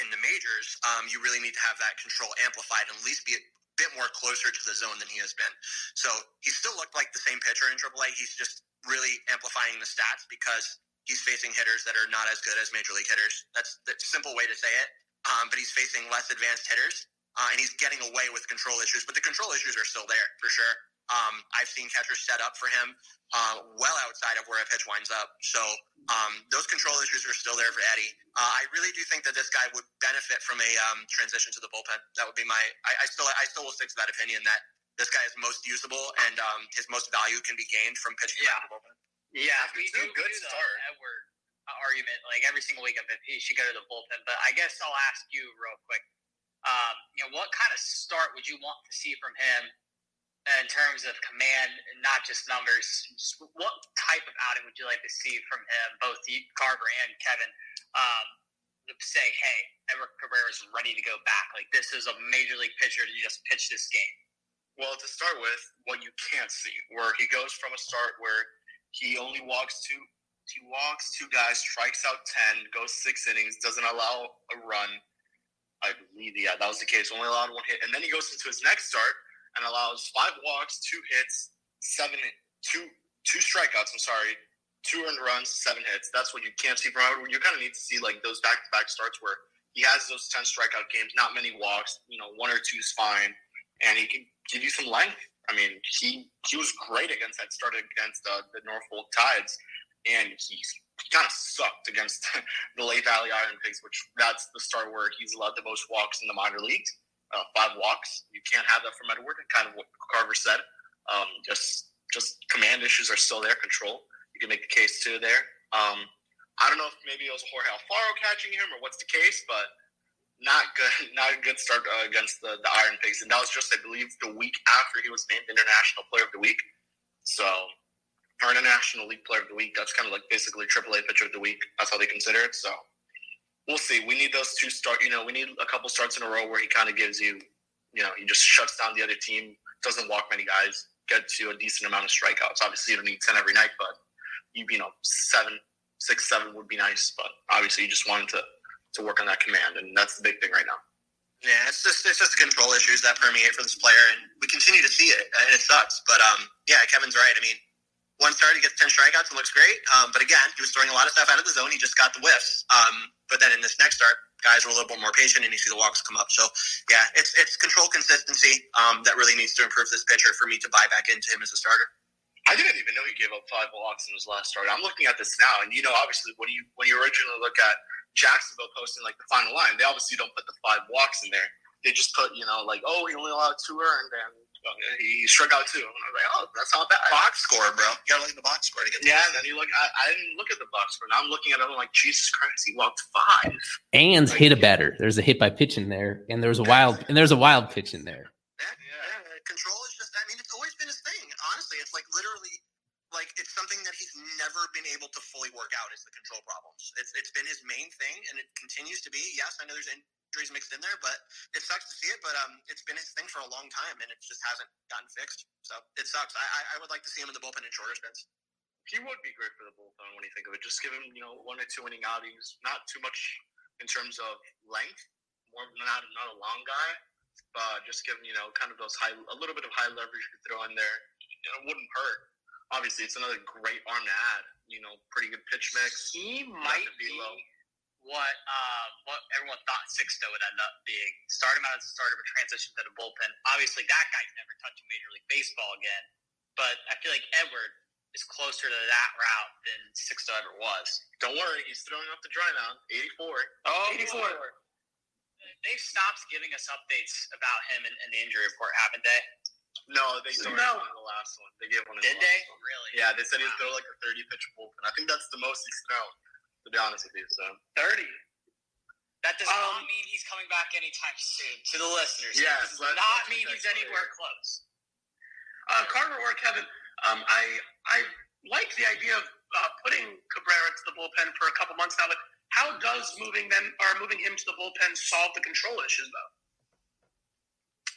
in the majors, um, you really need to have that control amplified and at least be bit more closer to the zone than he has been. So he still looked like the same pitcher in triple A. He's just really amplifying the stats because he's facing hitters that are not as good as major league hitters. That's the simple way to say it. Um, but he's facing less advanced hitters, uh, and he's getting away with control issues. But the control issues are still there for sure. Um, I've seen catchers set up for him uh, well outside of where a pitch winds up. So um, those control issues are still there for Eddie. Uh, I really do think that this guy would benefit from a um, transition to the bullpen. That would be my. I, I still, I still will stick to that opinion that this guy is most usable and um, his most value can be gained from pitching yeah. to the bullpen. Yeah, after we do, good we do the start. Edward argument like every single week of it, he should go to the bullpen. But I guess I'll ask you real quick. Um, you know, what kind of start would you want to see from him? In terms of command, and not just numbers, what type of outing would you like to see from him, both Carver and Kevin, um, to say, hey, Edward Cabrera is ready to go back. Like, this is a major league pitcher. You just pitch this game. Well, to start with, what you can't see, where he goes from a start where he only walks two, he walks two guys, strikes out ten, goes six innings, doesn't allow a run. I believe yeah, that was the case. Only allowed one hit. And then he goes into his next start and allows five walks, two hits, seven, two, two strikeouts. I'm sorry, two earned runs, seven hits. That's what you can't see from Edward. You kind of need to see like those back-to-back starts where he has those ten strikeout games, not many walks. You know, one or two is fine, and he can give you some length. I mean, he he was great against that start against uh, the Norfolk Tides, and he's. He kind of sucked against the Lehigh Valley Iron Pigs, which that's the start where he's allowed the most walks in the minor leagues. Uh, five walks. You can't have that from Edward. Kind of what Carver said. Um, just, just command issues are still there. Control. You can make the case too there. Um, I don't know if maybe it was Jorge Alfaro catching him or what's the case, but not good. Not a good start uh, against the, the Iron Pigs, and that was just, I believe, the week after he was named International Player of the Week. So, or International League Player of the Week. That's kind of like basically triple A Pitcher of the Week. That's how they consider it. So. We'll see. We need those two start. You know, we need a couple starts in a row where he kind of gives you, you know, he just shuts down the other team, doesn't walk many guys, gets you a decent amount of strikeouts. Obviously, you don't need ten every night, but you, you know, seven, six, seven would be nice. But obviously, you just want him to to work on that command, and that's the big thing right now. Yeah, it's just it's just control issues that permeate for this player, and we continue to see it, and it sucks. But um, yeah, Kevin's right. I mean. One start, he gets ten strikeouts and looks great. Um, but again, he was throwing a lot of stuff out of the zone. He just got the whiffs. Um, but then in this next start, guys were a little bit more patient, and you see the walks come up. So, yeah, it's it's control consistency um, that really needs to improve this pitcher for me to buy back into him as a starter. I didn't even know he gave up five walks in his last start. I'm looking at this now, and, you know, obviously when you when you originally look at Jacksonville posting, like, the final line, they obviously don't put the five walks in there. They just put, you know, like, oh, he only allowed two earned, and he struck out too. And I was like, oh, that's not bad. Box score, bro. You gotta look at the box score to get. Yeah, and then you look. I, I didn't look at the box score. Now I'm looking at it. I'm like, Jesus Christ, he walked five. And like, hit a batter. There's a hit by pitch in there, and there's a wild, and there's a wild pitch in there. Yeah, yeah. Control is just. I mean, it's always been his thing. Honestly, it's like literally, like it's something that he's never been able to fully work out. Is the control problems. It's it's been his main thing, and it continues to be. Yes, I know there's. In, mixed in there, but it sucks to see it, but um, it's been his thing for a long time, and it just hasn't gotten fixed, so it sucks. I, I, I would like to see him in the bullpen in shorter spins. He would be great for the bullpen when you think of it. Just give him, you know, one or two inning outings, not too much in terms of length, more not, not a long guy, uh, just given, you know, kind of those high, a little bit of high leverage you could throw in there. It wouldn't hurt. Obviously, it's another great arm to add. You know, pretty good pitch mix. He might be low. what uh, what everyone thought Sixto would end up being. Start him out as a starter, but transition to the bullpen. Obviously, that guy's never touching Major League Baseball again. But I feel like Edward is closer to that route than Sixto ever was. Don't worry, he's throwing off the dry mound. eighty-four Oh, eighty-four They've stopped giving us updates about him and, and the injury report, haven't they? No, they didn't no. in the last one. They gave one in Did the last they? one. Did they? Really? Yeah, they said wow. he'd throw like a thirty-pitch bullpen. I think that's the most he's thrown, to be honest with you. So thirty That does um, not mean he's coming back anytime soon, to the listeners. Yes. That does let's, not let's mean he's player. anywhere close. Uh, Carter or Kevin, um, I I like the idea of uh, putting Cabrera to the bullpen for a couple months now, but how does moving them or moving him to the bullpen solve the control issues, though?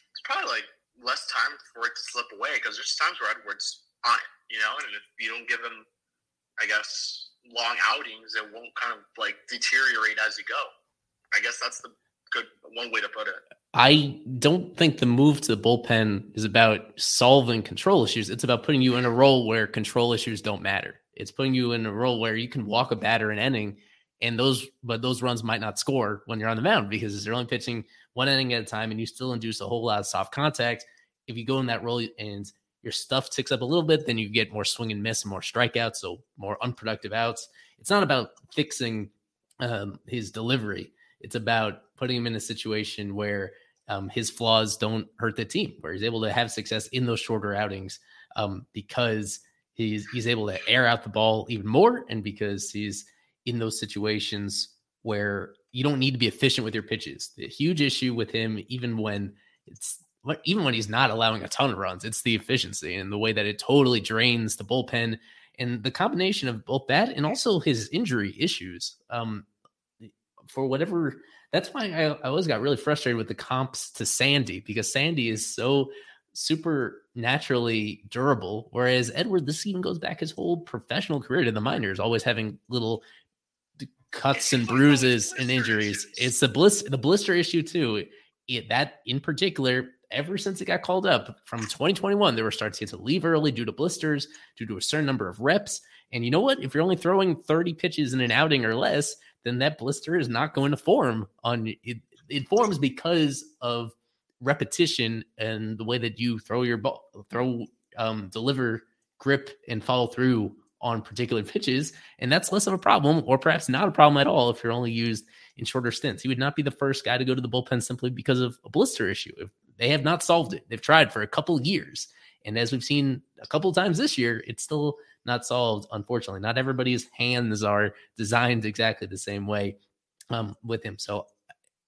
It's probably like less time for it to slip away because there's times where Edward's on it, you know, and if you don't give him, I guess, long outings, it won't kind of like deteriorate as you go. I guess that's the good one way to put it. I don't think the move to the bullpen is about solving control issues. It's about putting you in a role where control issues don't matter. It's putting you in a role where you can walk a batter an inning, and those but those runs might not score when you're on the mound because they're only pitching one inning at a time, and you still induce a whole lot of soft contact. If you go in that role and your stuff ticks up a little bit, then you get more swing and miss and more strikeouts, so more unproductive outs. It's not about fixing um, his delivery. It's about putting him in a situation where um, his flaws don't hurt the team, where he's able to have success in those shorter outings um, because he's he's able to air out the ball even more, and because he's in those situations where you don't need to be efficient with your pitches. The huge issue with him, even when it's even when he's not allowing a ton of runs, it's the efficiency and the way that it totally drains the bullpen, and the combination of both that and also his injury issues. Um, for whatever, that's why I, I always got really frustrated with the comps to Sandy, because Sandy is so super naturally durable. Whereas Edward, this even goes back his whole professional career to the minors, always having little cuts and bruises and injuries. It's the blister, the blister issue too. It, that in particular, ever since it got called up from twenty twenty-one, there were starts he had to leave early due to blisters, due to a certain number of reps. And you know what? If you're only throwing thirty pitches in an outing or less, then that blister is not going to form on it. It forms because of repetition and the way that you throw your ball, throw, um, deliver, grip, and follow through on particular pitches. And that's less of a problem, or perhaps not a problem at all, if you're only used in shorter stints. He would not be the first guy to go to the bullpen simply because of a blister issue. If they have not solved it, they've tried for a couple years. And as we've seen a couple times this year, it's still not solved, unfortunately. Not everybody's hands are designed exactly the same way um, with him. So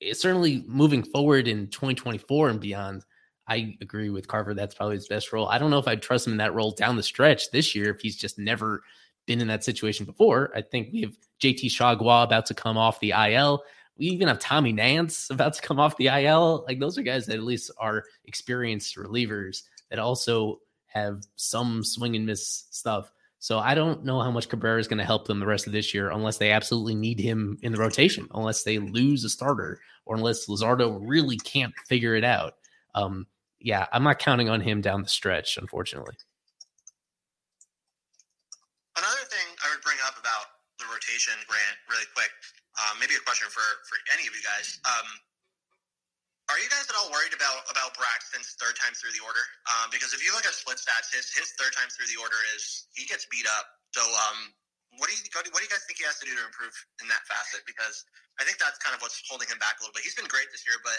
it's certainly moving forward in twenty twenty-four and beyond, I agree with Carver. That's probably his best role. I don't know if I'd trust him in that role down the stretch this year if he's just never been in that situation before. I think we have J T Chagua about to come off the I L. We even have Tommy Nance about to come off the I L. Like, those are guys that at least are experienced relievers that also have some swing and miss stuff. So I don't know how much Cabrera is going to help them the rest of this year, unless they absolutely need him in the rotation, unless they lose a starter, or unless Luzardo really can't figure it out. Um, yeah, I'm not counting on him down the stretch, unfortunately. Another thing I would bring up about the rotation, Grant, really quick, uh, maybe a question for, for any of you guys. Um, Are you guys at all worried about, about Braxton's third time through the order? Um, because if you look at split stats, his his third time through the order is he gets beat up. So um, what do you what do you guys think he has to do to improve in that facet? Because I think that's kind of what's holding him back a little bit. He's been great this year, but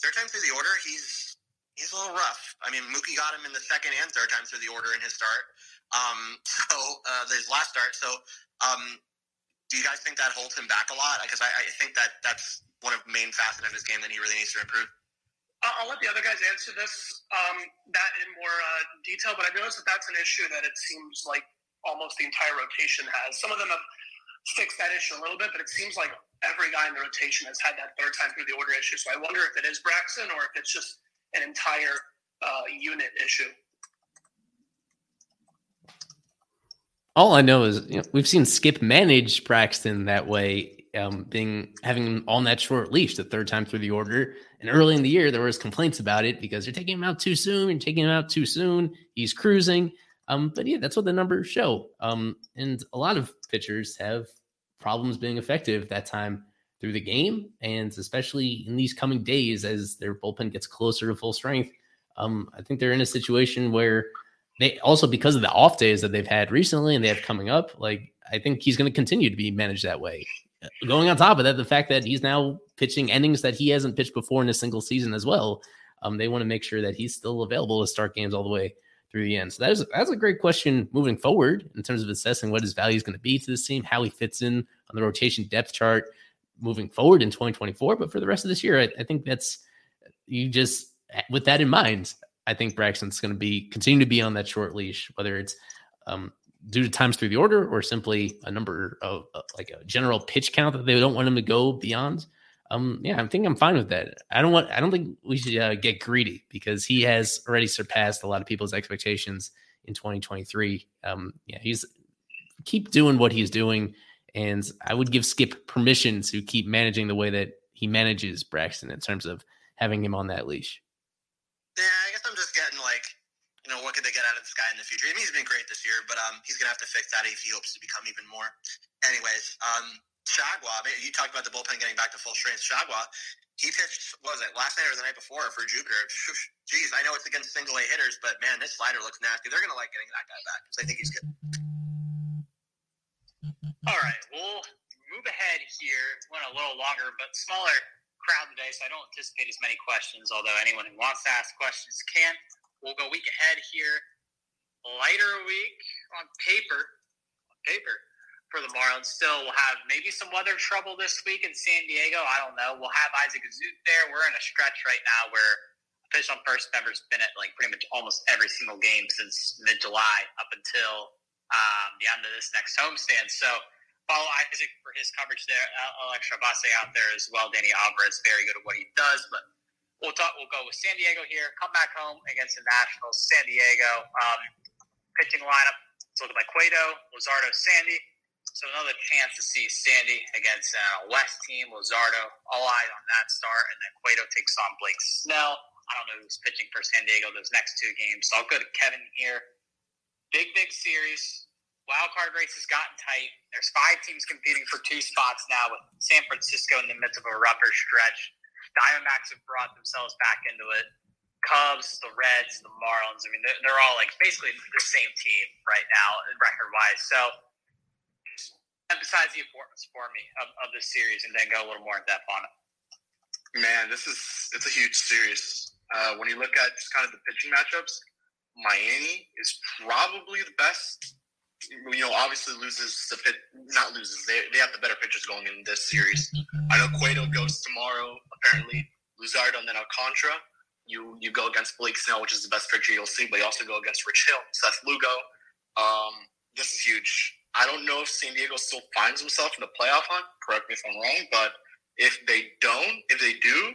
third time through the order, he's he's a little rough. I mean, Mookie got him in the second and third time through the order in his start. Um, so uh, his last start. So um, do you guys think that holds him back a lot? Because I, I think that that's one of the main facets of his game that he really needs to improve. Uh, I'll let the other guys answer this, um, that in more uh, detail, but I've noticed that that's an issue that it seems like almost the entire rotation has. Some of them have fixed that issue a little bit, but it seems like every guy in the rotation has had that third time through the order issue. So I wonder if it is Braxton or if it's just an entire uh, unit issue. All I know is, you know, we've seen Skip manage Braxton that way um, being having him on that short leash the third time through the order. And early in the year, there was complaints about it because you're taking him out too soon. You're taking him out too soon. He's cruising. Um, but yeah, that's what the numbers show. Um, and a lot of pitchers have problems being effective that time through the game. And especially in these coming days, as their bullpen gets closer to full strength, um, I think they're in a situation where they also, because of the off days that they've had recently and they have coming up, like I think he's going to continue to be managed that way. Going on top of that, the fact that he's now pitching innings that he hasn't pitched before in a single season as well. Um, they want to make sure that he's still available to start games all the way through the end. So that is, that's a great question moving forward in terms of assessing what his value is going to be to this team, how he fits in on the rotation depth chart moving forward in twenty twenty-four. But for the rest of this year, I, I think that's, you just, with that in mind, I think Braxton's going to be, continue to be on that short leash, whether it's um, due to times through the order or simply a number of uh, like a general pitch count that they don't want him to go beyond. Um, yeah, I think I'm fine with that. I don't want, I don't think we should uh, get greedy because he has already surpassed a lot of people's expectations in twenty twenty-three. Um, yeah, he's keep doing what he's doing. And I would give Skip permission to keep managing the way that he manages Braxton in terms of having him on that leash. Yeah, I guess I'm just getting like, you know, what could they get out of this guy in the future? I mean, he's been great this year, but um, he's going to have to fix that if he hopes to become even more. Anyways, um, Shagwa, you talked about the bullpen getting back to full strength. Shagwa, he pitched, what was it, last night or the night before for Jupiter? Jeez, I know it's against single-A hitters, but man, this slider looks nasty. They're going to like getting that guy back because I think he's good. All right, we'll move ahead here. Went a little longer, but smaller crowd today, so I don't anticipate as many questions, although anyone who wants to ask questions can. We'll go week ahead here. Lighter week on paper, on paper for the Marlins. Still, we'll have maybe some weather trouble this week in San Diego. I don't know. We'll have Isaac Azout there. We're in a stretch right now where official first member's been at like pretty much almost every single game since mid-July up until um, the end of this next homestand. So follow Isaac for his coverage there. Uh, Alex Rabase out there as well. Danny Alvarez, very good at what he does. But we'll talk. We'll go with San Diego here. Come back home against the Nationals. San Diego um, pitching lineup. It's looking like Cueto, Luzardo, Sandy. So another chance to see Sandy against uh, West team. Luzardo, all eyes on that start, and then Cueto takes on Blake Snell. I don't know who's pitching for San Diego those next two games. So I'll go to Kevin here. Big big series. Wild card race has gotten tight. There's five teams competing for two spots now with San Francisco in the midst of a rougher stretch. Diamondbacks have brought themselves back into it. Cubs, the Reds, the Marlins. I mean, they're, they're all like basically the same team right now, record-wise. So, emphasize the importance for me of, of this series and then go a little more in depth on it. Man, this is it's a huge series. Uh, when you look at just kind of the pitching matchups, Miami is probably the best. You know, obviously loses the pit, not loses. They they have the better pitchers going in this series. I know Cueto goes tomorrow, apparently. Luzardo and then Alcantara. You you go against Blake Snell, which is the best pitcher you'll see, but you also go against Rich Hill, Seth Lugo. Um, this is huge. I don't know if San Diego still finds himself in the playoff hunt. Correct me if I'm wrong, but if they don't, if they do,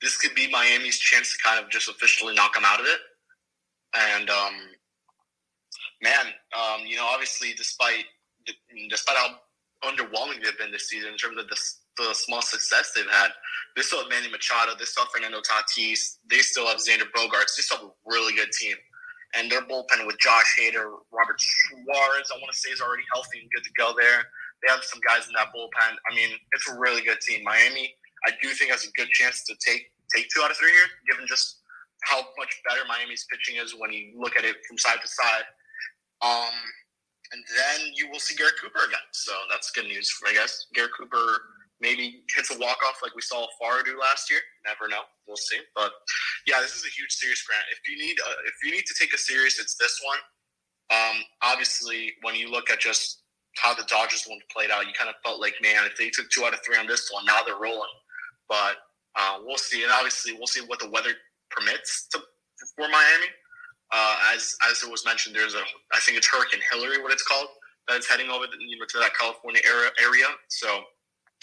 this could be Miami's chance to kind of just officially knock them out of it. And um. Man, um, you know, obviously, despite despite how underwhelming they've been this season in terms of the, the small success they've had, they still have Manny Machado, they still have Fernando Tatis, they still have Xander Bogaerts, they still have a really good team. And their bullpen with Josh Hader, Robert Suarez, I want to say is already healthy and good to go there. They have some guys in that bullpen. I mean, it's a really good team. Miami, I do think has a good chance to take take two out of three here, given just how much better Miami's pitching is when you look at it from side to side. Um, and then you will see Garrett Cooper again. So that's good news, I guess. Garrett Cooper maybe hits a walk-off like we saw Farah do last year. Never know. We'll see. But, yeah, this is a huge series, Grant. If you need a, if you need to take a series, it's this one. Um, obviously, when you look at just how the Dodgers one played out, you kind of felt like, man, if they took two out of three on this one, now they're rolling. But uh, we'll see. And, obviously, we'll see what the weather permits to, for Miami. Uh, as as it was mentioned, there's a I think it's Hurricane Hillary, what it's called, that's heading over the, you know, to that California area, area. So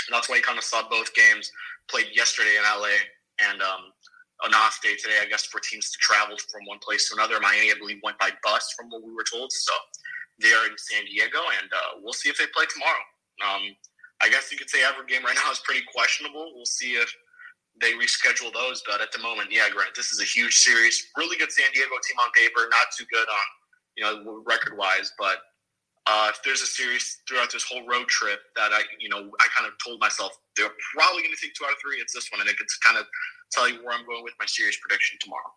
that's why you kind of saw both games played yesterday in L A and um, an off day today, I guess, for teams to travel from one place to another. Miami, I believe, went by bus from what we were told. So they are in San Diego, and uh, we'll see if they play tomorrow. Um, I guess you could say every game right now is pretty questionable. We'll see if they reschedule those. But at the moment, yeah, Grant, this is a huge series. Really good San Diego team on paper. Not too good on, you know, record-wise. But uh, if there's a series throughout this whole road trip that I, you know, I kind of told myself they're probably going to take two out of three, it's this one. And I could kind of tell you where I'm going with my series prediction tomorrow.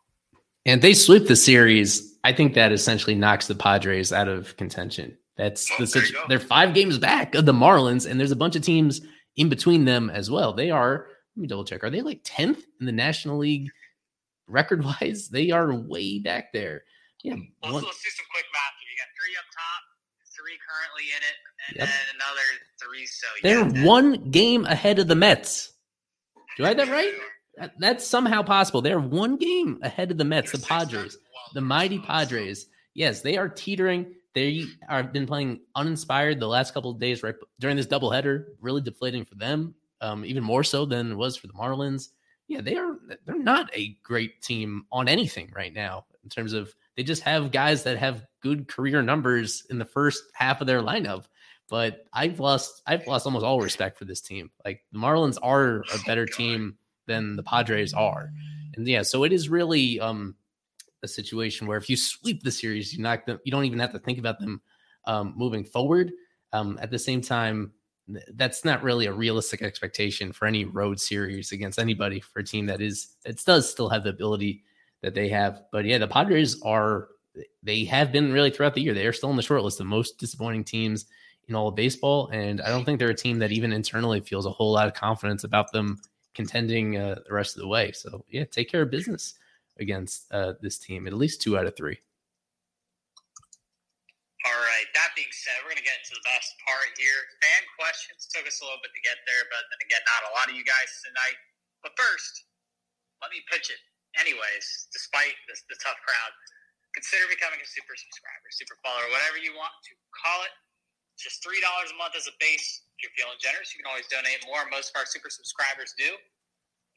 And they sweep the series. I think that essentially knocks the Padres out of contention. That's oh, the situ- they're five games back of the Marlins, and there's a bunch of teams in between them as well. They are, let me double check, are they like tenth in the National League record-wise? They are way back there. Yeah. Also, one- let's do some quick math here. You got three up top, three currently in it, and yep. then another three. So they're yeah, one game ahead of the Mets. Do I have that right? That, that's somehow possible. They're one game ahead of the Mets, the Padres, the mighty Padres. Yes, they are teetering. They have been playing uninspired the last couple of days right during this doubleheader, really deflating for them, um, even more so than it was for the Marlins. Yeah, they are, they're not a great team on anything right now in terms of they just have guys that have good career numbers in the first half of their lineup. But I've lost I've lost almost all respect for this team. Like the Marlins are a better team than the Padres are. And yeah, so it is really um, a situation where if you sweep the series, you knock them, you don't even have to think about them um, moving forward. Um, at the same time, th- that's not really a realistic expectation for any road series against anybody for a team that is, it does still have the ability that they have. But yeah, the Padres are, they have been really throughout the year. They are still on the short list of most disappointing teams in all of baseball. And I don't think they're a team that even internally feels a whole lot of confidence about them contending uh, the rest of the way. So yeah, take care of business against uh, this team, at least two out of three. All right. That being said, we're going to get into the best part here. Fan questions took us a little bit to get there, but then again, not a lot of you guys tonight. But first, let me pitch it. Anyways, despite this, the tough crowd, consider becoming a super subscriber, super follower, whatever you want to call it. Just three dollars a month as a base. If you're feeling generous, you can always donate more. Most of our super subscribers do.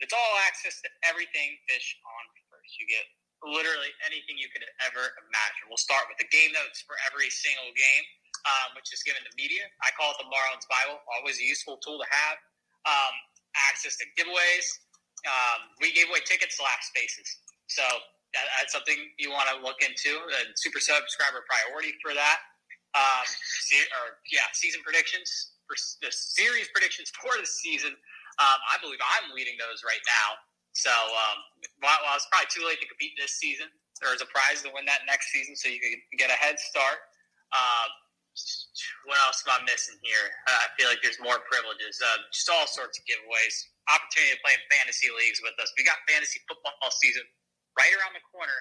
It's all access to everything Fish on First. You get literally anything you could ever imagine. We'll start with the game notes for every single game, um, which is given to media. I call it the Marlins Bible. Always a useful tool to have. Um, access to giveaways. Um, we gave away tickets to laugh spaces. So that, that's something you want to look into. A super subscriber priority for that. Um, see, or yeah, season predictions for the series predictions for the season. Um, I believe I'm leading those right now. So um, while, while it's probably too late to compete this season, there is a prize to win that next season, so you can get a head start. Uh, what else am I missing here? I feel like there's more privileges, uh, just all sorts of giveaways, opportunity to play in fantasy leagues with us. We got fantasy football season right around the corner.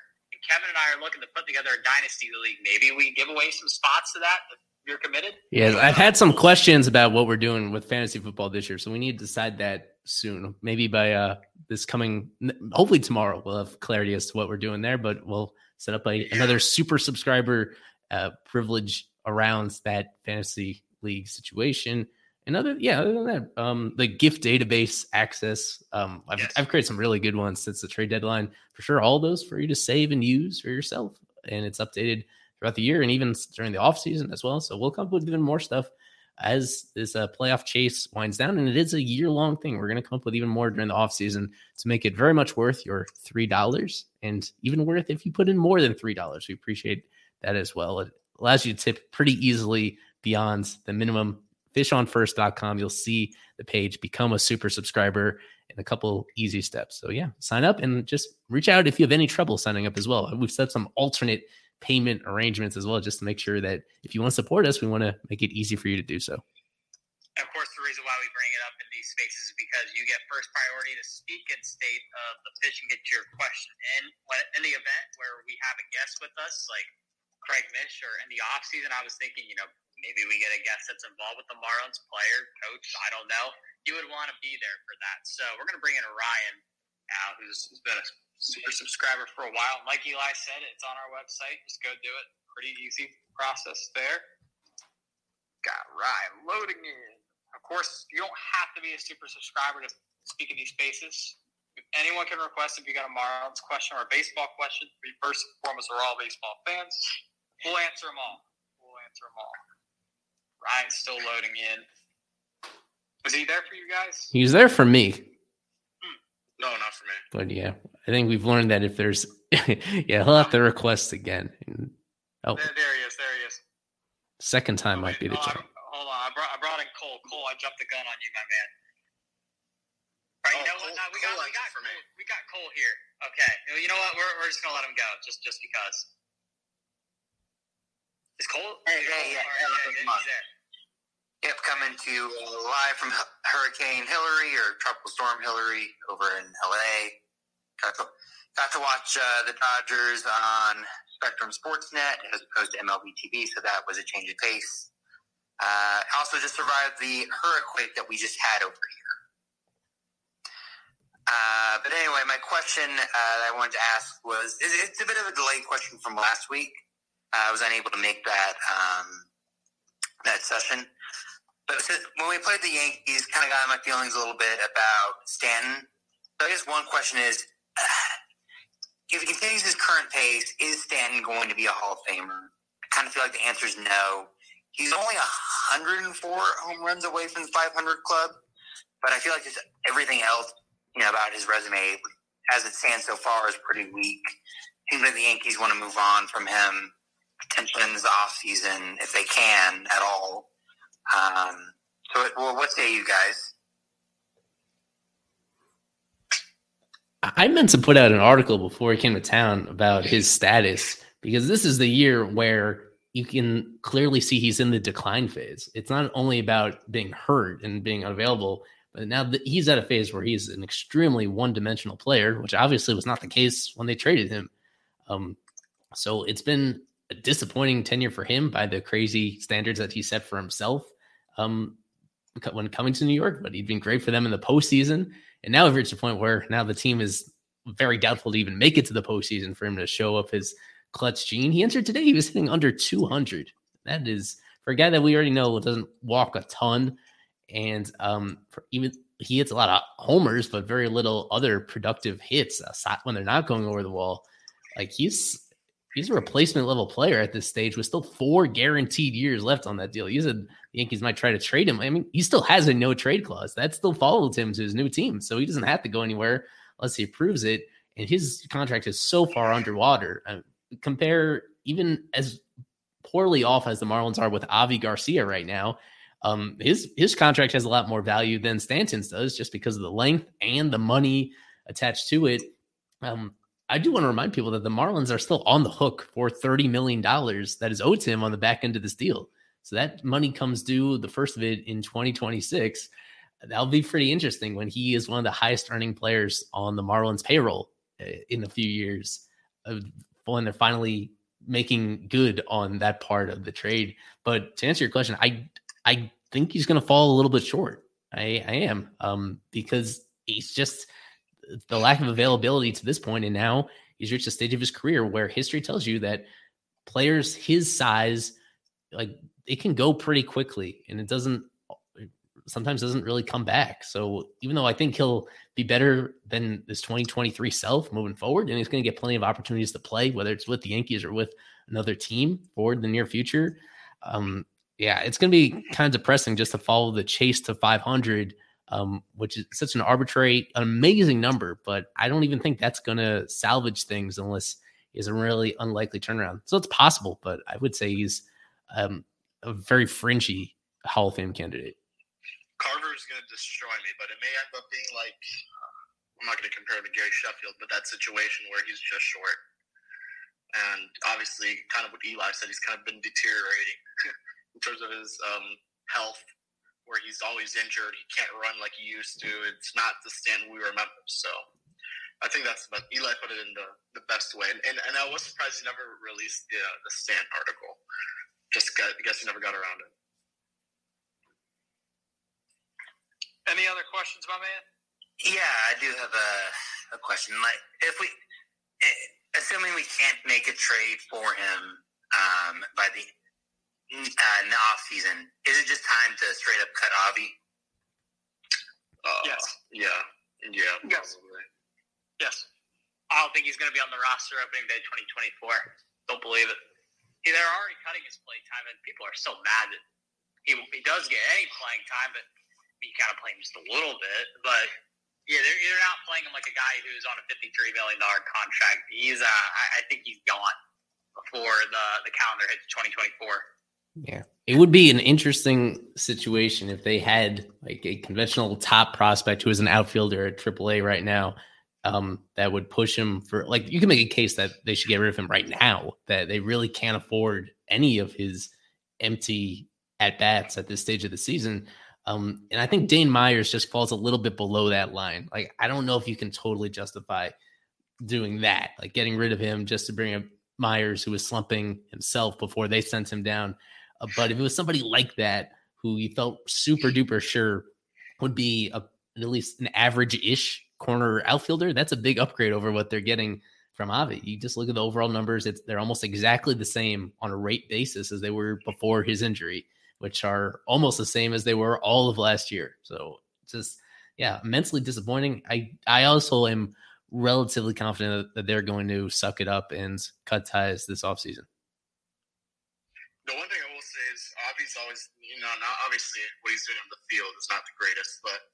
Kevin and I are looking to put together a dynasty league. Maybe we give away some spots to that if you're committed. Yeah, I've had some questions about what we're doing with fantasy football this year, so we need to decide that soon. Maybe by uh, this coming, hopefully tomorrow, we'll have clarity as to what we're doing there, but we'll set up a, another super subscriber uh, privilege around that fantasy league situation. And other, yeah, other than that, um, the gift database access, um, I've, yes. I've created some really good ones since the trade deadline. For sure, all those for you to save and use for yourself. And it's updated throughout the year and even during the offseason as well. So we'll come up with even more stuff as this uh, playoff chase winds down. And it is a year-long thing. We're going to come up with even more during the offseason to make it very much worth your three dollars. And even worth if you put in more than three dollars. We appreciate that as well. It allows you to tip pretty easily beyond the minimum. fish on first dot com. You'll see the page, become a super subscriber in a couple easy steps. So yeah, sign up and just reach out if you have any trouble signing up as well. We've set some alternate payment arrangements as well, just to make sure that if you want to support us, we want to make it easy for you to do so. And of course, the reason why we bring it up in these spaces is because you get first priority to speak and state of the Fish and get your question in. In the event where we have a guest with us, like Craig Mish, or in the off season, I was thinking, you know, maybe we get a guest that's involved with the Marlins, player, coach, I don't know. You would want to be there for that. So we're going to bring in Ryan, uh, who's, who's been a super subscriber for a while. Like Eli said, it's on our website. Just go do it. Pretty easy process there. Got Ryan loading in. Of course, you don't have to be a super subscriber to speak in these spaces. Anyone can request if you got a Marlins question or a baseball question. We first and foremost are all baseball fans. We'll answer them all. We'll answer them all. Ryan's still loading in. Was he there for you guys? He was there for me. Hmm. No, not for me. But yeah, I think we've learned that if there's, yeah, he'll have to request again. Oh, there, there he is. There he is. Second time oh, might wait, be the oh, chance. Hold on, I brought, I brought in Cole. Cole, I jumped the gun on you, my man. All right, oh, you know Cole, what? No, we, got, we, got Cole, we got Cole here. Okay, you know what? We're we're just gonna let him go, just just because. Is Cole? Hey, Cole, hey, yeah, yeah, yeah, there. Yep, coming to you live from Hurricane Hillary or Tropical Storm Hillary over in L A. Got to, got to watch uh, the Dodgers on Spectrum Sportsnet as opposed to M L B T V, so that was a change of pace. Uh, also just survived the hurricane that we just had over here. Uh, but anyway, my question uh, that I wanted to ask was, it's a bit of a delayed question from last week. Uh, I was unable to make that um, that session. But when we played the Yankees, kind of got in my feelings a little bit about Stanton. So I guess one question is, uh, if he continues his current pace, is Stanton going to be a Hall of Famer? I kind of feel like the answer is no. He's only one hundred four home runs away from the five hundred club, but I feel like just everything else, you know, about his resume, as it stands so far, is pretty weak. Seems like the Yankees want to move on from him, potentially in this offseason, if they can at all. Um, so, it, well, what say you guys? I meant to put out an article before he came to town about his status, because this is the year where you can clearly see he's in the decline phase. It's not only about being hurt and being unavailable, but now that he's at a phase where he's an extremely one-dimensional player, which obviously was not the case when they traded him. Um, so it's been a disappointing tenure for him by the crazy standards that he set for himself um, when coming to New York, but he'd been great for them in the postseason. And now we've reached a point where now the team is very doubtful to even make it to the postseason for him to show up his clutch gene. He entered today, he was hitting under two hundred. That is for a guy that we already know doesn't walk a ton, and um for even he hits a lot of homers but very little other productive hits aside when they're not going over the wall. Like, he's he's a replacement level player at this stage with still four guaranteed years left on that deal. He said the Yankees might try to trade him. I mean, he still has a no trade clause that still follows him to his new team, so he doesn't have to go anywhere unless he approves it, and his contract is so far underwater. I mean, compare even as poorly off as the Marlins are with Avi Garcia right now, um, his his contract has a lot more value than Stanton's does just because of the length and the money attached to it. Um, I do want to remind people that the Marlins are still on the hook for thirty million dollars that is owed to him on the back end of this deal. So that money comes due, the first of it, in twenty twenty-six. That'll be pretty interesting when he is one of the highest earning players on the Marlins payroll in a few years of when they're finally making good on that part of the trade. But to answer your question, I I think he's going to fall a little bit short. I, I am um, because he's just the lack of availability to this point, and now he's reached a stage of his career where history tells you that players his size, like, it can go pretty quickly, and it doesn't it sometimes doesn't really come back. So even though I think he'll be better than this twenty twenty-three self moving forward, and he's going to get plenty of opportunities to play, whether it's with the Yankees or with another team for the near future. Um, yeah, it's going to be kind of depressing just to follow the chase to five hundred, um, which is such an arbitrary, amazing number, but I don't even think that's going to salvage things unless it's a really unlikely turnaround. So it's possible, but I would say he's um, a very fringy Hall of Fame candidate. Carver's going to destroy me, but it may end up being like, I'm not going to compare him to Gary Sheffield, but that situation where he's just short. And obviously, kind of what Eli said, he's kind of been deteriorating in terms of his um, health, where he's always injured. He can't run like he used to. It's not the Stanton we remember. So I think that's about, Eli put it in the, the best way. And, and, and I was surprised he never released the, the Stanton article. Just got, I guess he never got around it. Any other questions, my man? Yeah, I do have a, a question. Like, if we, assuming we can't make a trade for him um, by the uh, in the off season, is it just time to straight up cut Avi? Uh, yes. Yeah. Yeah. Yes. Probably. Yes. I don't think he's going to be on the roster opening day twenty twenty-four. Don't believe it. See, they're already cutting his play time, and people are so mad that he he does get any playing time, but you kind of play him just a little bit, but yeah, they're, you're not playing him like a guy who's on a fifty-three million dollars contract. He's, uh, I, I think he's gone before the, the calendar hits twenty twenty-four. Yeah. It would be an interesting situation if they had like a conventional top prospect who is an outfielder at triple A right now. Um, that would push him for, like, you can make a case that they should get rid of him right now, that they really can't afford any of his empty at-bats at this stage of the season. Um, and I think Dane Myers just falls a little bit below that line. Like, I don't know if you can totally justify doing that, like getting rid of him just to bring up Myers, who was slumping himself before they sent him down. Uh, but if it was somebody like that, who you felt super duper sure would be a, at least an average-ish corner outfielder, that's a big upgrade over what they're getting from Avi. You just look at the overall numbers, it's they're almost exactly the same on a rate basis as they were before his injury, which are almost the same as they were all of last year. So just, yeah, immensely disappointing. I, I also am relatively confident that they're going to suck it up and cut ties this offseason. The one thing I will say is Avi's always, you know, not obviously what he's doing on the field is not the greatest, but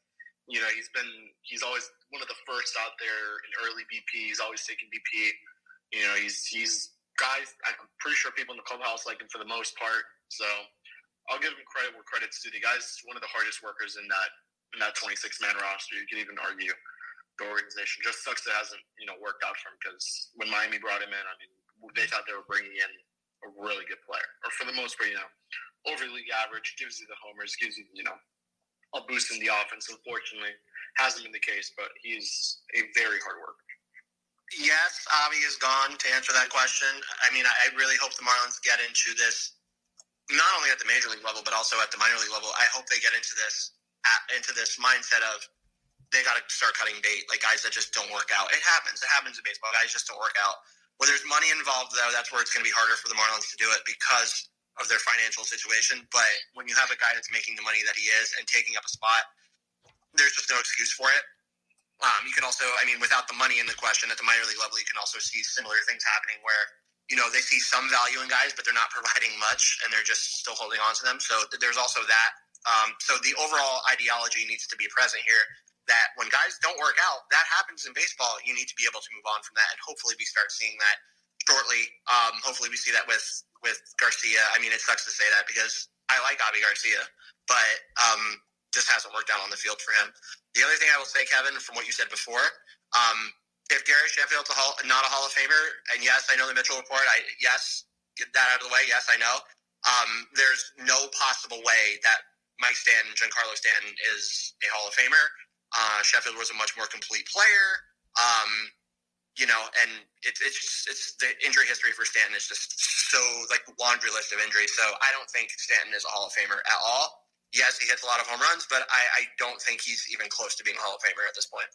you know, he's been, he's always one of the first out there in early B P. He's always taking B P. You know, he's, he's guys, I'm pretty sure people in the clubhouse like him for the most part. So I'll give him credit where credit's due. The guy's one of the hardest workers in that, in that twenty-six man roster. You could even argue the organization. Just sucks it hasn't, you know, worked out for him, because when Miami brought him in, I mean, they thought they were bringing in a really good player, or for the most part, you know, over league average, gives you the homers, gives you, you know, a boost in the offense. Unfortunately, hasn't been the case, but he's a very hard worker. Yes, Avi is gone, to answer that question. I mean, I really hope the Marlins get into this, not only at the major league level, but also at the minor league level. I hope they get into this into this mindset of they got to start cutting bait, like guys that just don't work out. It happens. It happens in baseball. Guys just don't work out. Where there's money involved, though, that's where it's going to be harder for the Marlins to do it because of their financial situation. But when you have a guy that's making the money that he is and taking up a spot, there's just no excuse for it. Um, you can also, I mean, without the money in the question at the minor league level, you can also see similar things happening where, you know, they see some value in guys, but they're not providing much and they're just still holding on to them. So there's also that. Um, so the overall ideology needs to be present here that when guys don't work out, that happens in baseball. You need to be able to move on from that. And hopefully we start seeing that shortly. Um, hopefully we see that with, with Garcia. I mean, it sucks to say that because I like Avi Garcia, but um, just hasn't worked out on the field for him. The other thing I will say, Kevin, from what you said before, um, if Gary Sheffield's a hall, not a Hall of Famer, and yes, I know the Mitchell report, I yes, get that out of the way, yes, I know. Um, there's no possible way that Mike Stanton, Giancarlo Stanton, is a Hall of Famer. Uh, Sheffield was a much more complete player. Um, You know, and it, it's just, it's the injury history for Stanton is just so like the laundry list of injuries. So I don't think Stanton is a Hall of Famer at all. Yes, he hits a lot of home runs, but I, I don't think he's even close to being a Hall of Famer at this point.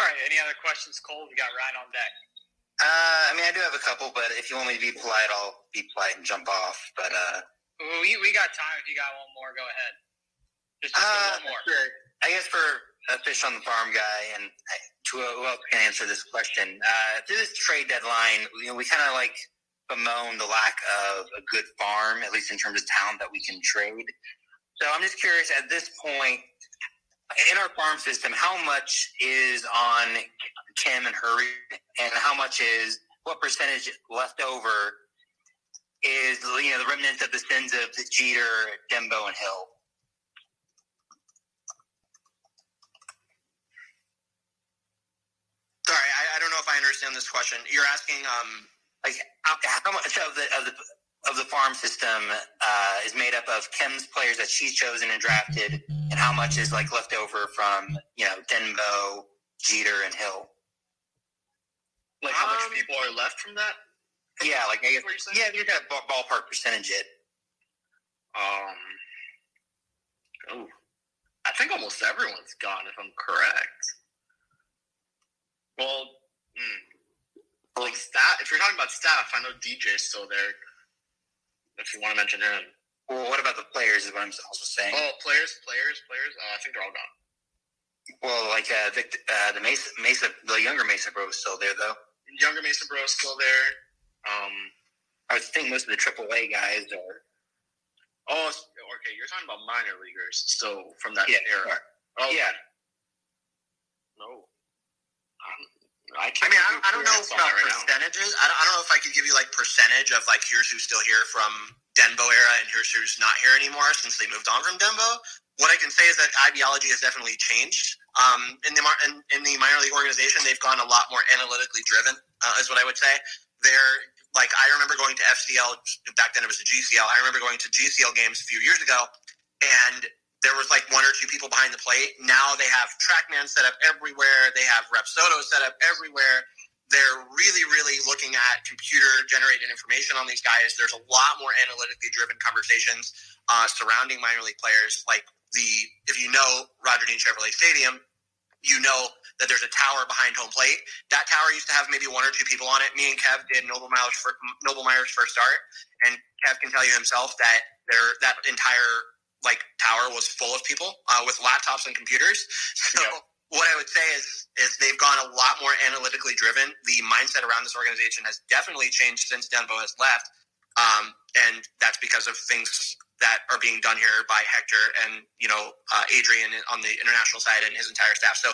All right. Any other questions, Cole? We got Ryan on deck. Uh, I mean, I do have a couple, but if you want me to be polite, I'll be polite and jump off. But uh, we we got time. If you got one more, go ahead. Just, just uh, one more. Sure. I guess for a fish on the farm guy, and I, to who else can answer this question? Uh, through this trade deadline, you know, we kind of like bemoan the lack of a good farm, at least in terms of talent that we can trade. So I'm just curious at this point in our farm system, how much is on Kim and Hurry, and how much is what percentage left over is, you know, the remnants of the sins of the Jeter, Dembo, and Hill? Sorry, I, I don't know if I understand this question. You're asking, um, like, how much of the of the of the farm system uh, is made up of Kim's players that she's chosen and drafted, and how much is like left over from, you know, Denbo, Jeter, and Hill? Like, how um, much people are left from that? Yeah, like I guess, yeah, you're gonna ballpark percentage it. Um, oh, I think almost everyone's gone, if I'm correct. Well, mm, like staff, if you're talking about staff, I know D J's still there, if you want to mention him. Well, what about the players is what I'm also saying. Oh, players, players, players. Uh, I think they're all gone. Well, like uh, Vic, uh, the Mesa, Mesa, the younger Mesa bro is still there, though. Younger Mesa bro is still there. Um, I would think most of the triple A guys are. Oh, okay, you're talking about minor leaguers, so from that yeah. era. Oh, yeah. No. Um, I, I mean, I don't, I don't know about right percentages. I don't, I don't know if I could give you, like, percentage of, like, here's who's still here from Denbo era and here's who's not here anymore since they moved on from Denbo. What I can say is that ideology has definitely changed. Um, in the in, in the minor league organization, they've gone a lot more analytically driven, uh, is what I would say. They're, like, I remember going to F C L, back then it was the G C L, I remember going to G C L games a few years ago, and there was like one or two people behind the plate. Now they have TrackMan set up everywhere. They have Repsoto set up everywhere. They're really, really looking at computer-generated information on these guys. There's a lot more analytically-driven conversations uh, surrounding minor league players. Like the if you know Roger Dean Chevrolet Stadium, you know that there's a tower behind home plate. That tower used to have maybe one or two people on it. Me and Kev did Noble Myers' first start, and Kev can tell you himself that there that entire – like tower was full of people uh, with laptops and computers. So yep. What I would say is, is they've gone a lot more analytically driven. The mindset around this organization has definitely changed since Denbo has left. Um, and that's because of things that are being done here by Hector and, you know, uh, Adrian on the international side and his entire staff. So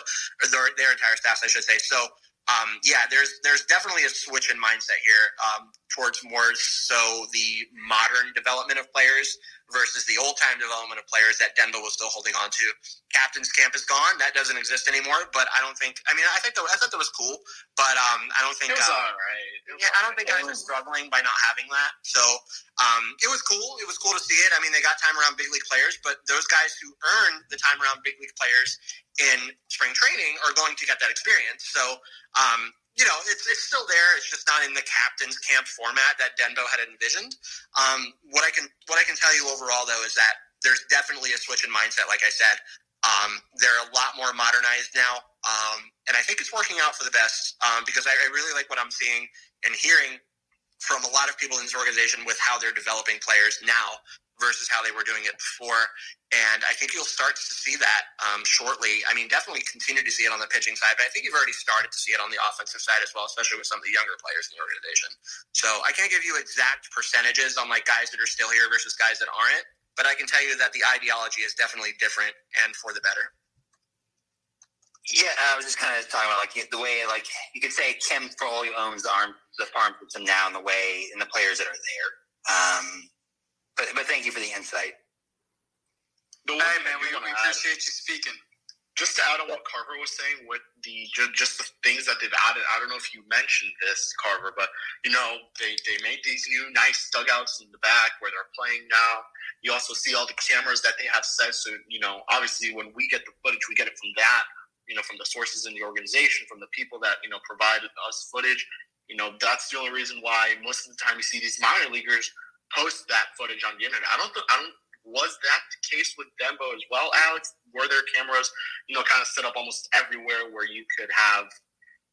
their, their entire staff, I should say. So um, yeah, there's, there's definitely a switch in mindset here um, towards more so the modern development of players versus the old-time development of players that Denbo was still holding on to. Captain's Camp is gone. That doesn't exist anymore, but I don't think – I mean, I think that, I thought that was cool, but um, I don't think – It was uh, all right. Was yeah, all I don't right. think guys are struggling by not having that. So um, it was cool. It was cool to see it. I mean, they got time around big league players, but those guys who earn the time around big league players in spring training are going to get that experience. So, um, you know, it's it's still there. It's just not in the captain's camp format that Denbo had envisioned. Um, what I can what I can tell you overall, though, is that there's definitely a switch in mindset. Like I said, um, they're a lot more modernized now, um, and I think it's working out for the best um, because I, I really like what I'm seeing and hearing from a lot of people in this organization with how they're developing players now versus how they were doing it before. And I think you'll start to see that um, shortly. I mean, definitely continue to see it on the pitching side, but I think you've already started to see it on the offensive side as well, especially with some of the younger players in the organization. So I can't give you exact percentages on like guys that are still here versus guys that aren't, but I can tell you that the ideology is definitely different and for the better. Yeah, I was just kind of talking about like the way, like you could say Kim Foley owns the, arm, the farm system now in the way and the players that are there. Um, but but thank you for the insight. Hey, man, we, we appreciate you speaking. Just to add on what Carver was saying with the just the things that they've added, I don't know if you mentioned this, Carver, but, you know, they, they made these new nice dugouts in the back where they're playing now. You also see all the cameras that they have set. So, you know, obviously when we get the footage, we get it from that, you know, from the sources in the organization, from the people that, you know, provided us footage. You know, that's the only reason why most of the time you see these minor leaguers post that footage on the internet. I don't th- I don't. Was that the case with Denbo as well, Alex? Were there cameras, you know, kind of set up almost everywhere where you could have,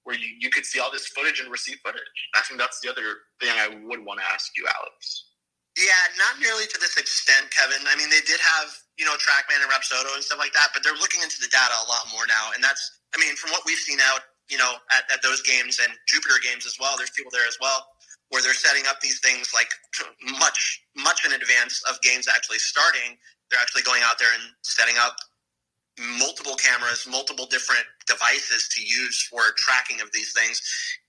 where you, you could see all this footage and receive footage? I think that's the other thing I would want to ask you, Alex. Yeah, not nearly to this extent, Kevin. I mean, they did have, you know, TrackMan and Rapsodo and stuff like that, but they're looking into the data a lot more now. And that's, I mean, from what we've seen out, you know, at, at those games and Jupiter games as well, there's people there as well, where they're setting up these things like much, much in advance of games actually starting. They're actually going out there and setting up multiple cameras, multiple different devices to use for tracking of these things.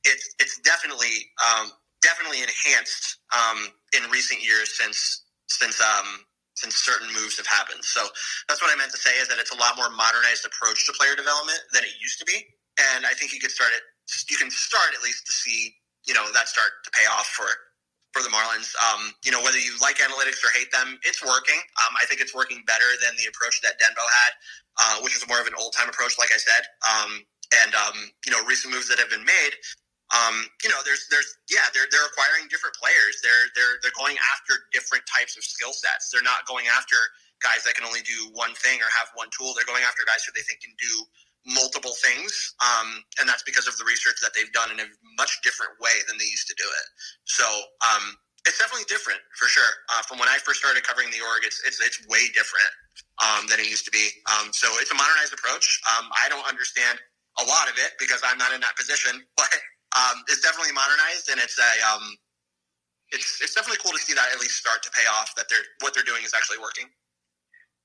It's it's definitely um, definitely enhanced um, in recent years since since um, since certain moves have happened. So that's what I meant to say is that it's a lot more modernized approach to player development than it used to be, and I think you could start it. You can start at least to see, you know, that start to pay off for for the Marlins. Um, you know, whether you like analytics or hate them, it's working. Um, I think it's working better than the approach that Denbo had, uh, which is more of an old-time approach, like I said. Um, and, um, you know, recent moves that have been made, um, you know, there's, there's, yeah, they're, they're acquiring different players. They're, they're, they're going after different types of skill sets. They're not going after guys that can only do one thing or have one tool. They're going after guys who they think can do multiple things, um, and that's because of the research that they've done in a much different way than they used to do it. So um, it's definitely different for sure. Uh, from when I first started covering the org, it's it's, it's way different um, than it used to be. Um, so it's a modernized approach. Um, I don't understand a lot of it because I'm not in that position, but um, it's definitely modernized, and it's a um, it's it's definitely cool to see that at least start to pay off, that they're what they're doing is actually working.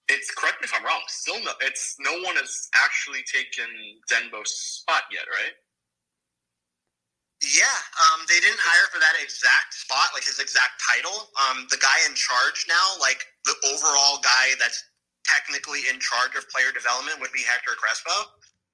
it's, correct me if I'm wrong, still no, it's, no one has actually taken Denbo's spot yet, right? Yeah, um, they didn't hire for that exact spot, like his exact title. Um, the guy in charge now, like the overall guy that's technically in charge of player development, would be Hector Crespo.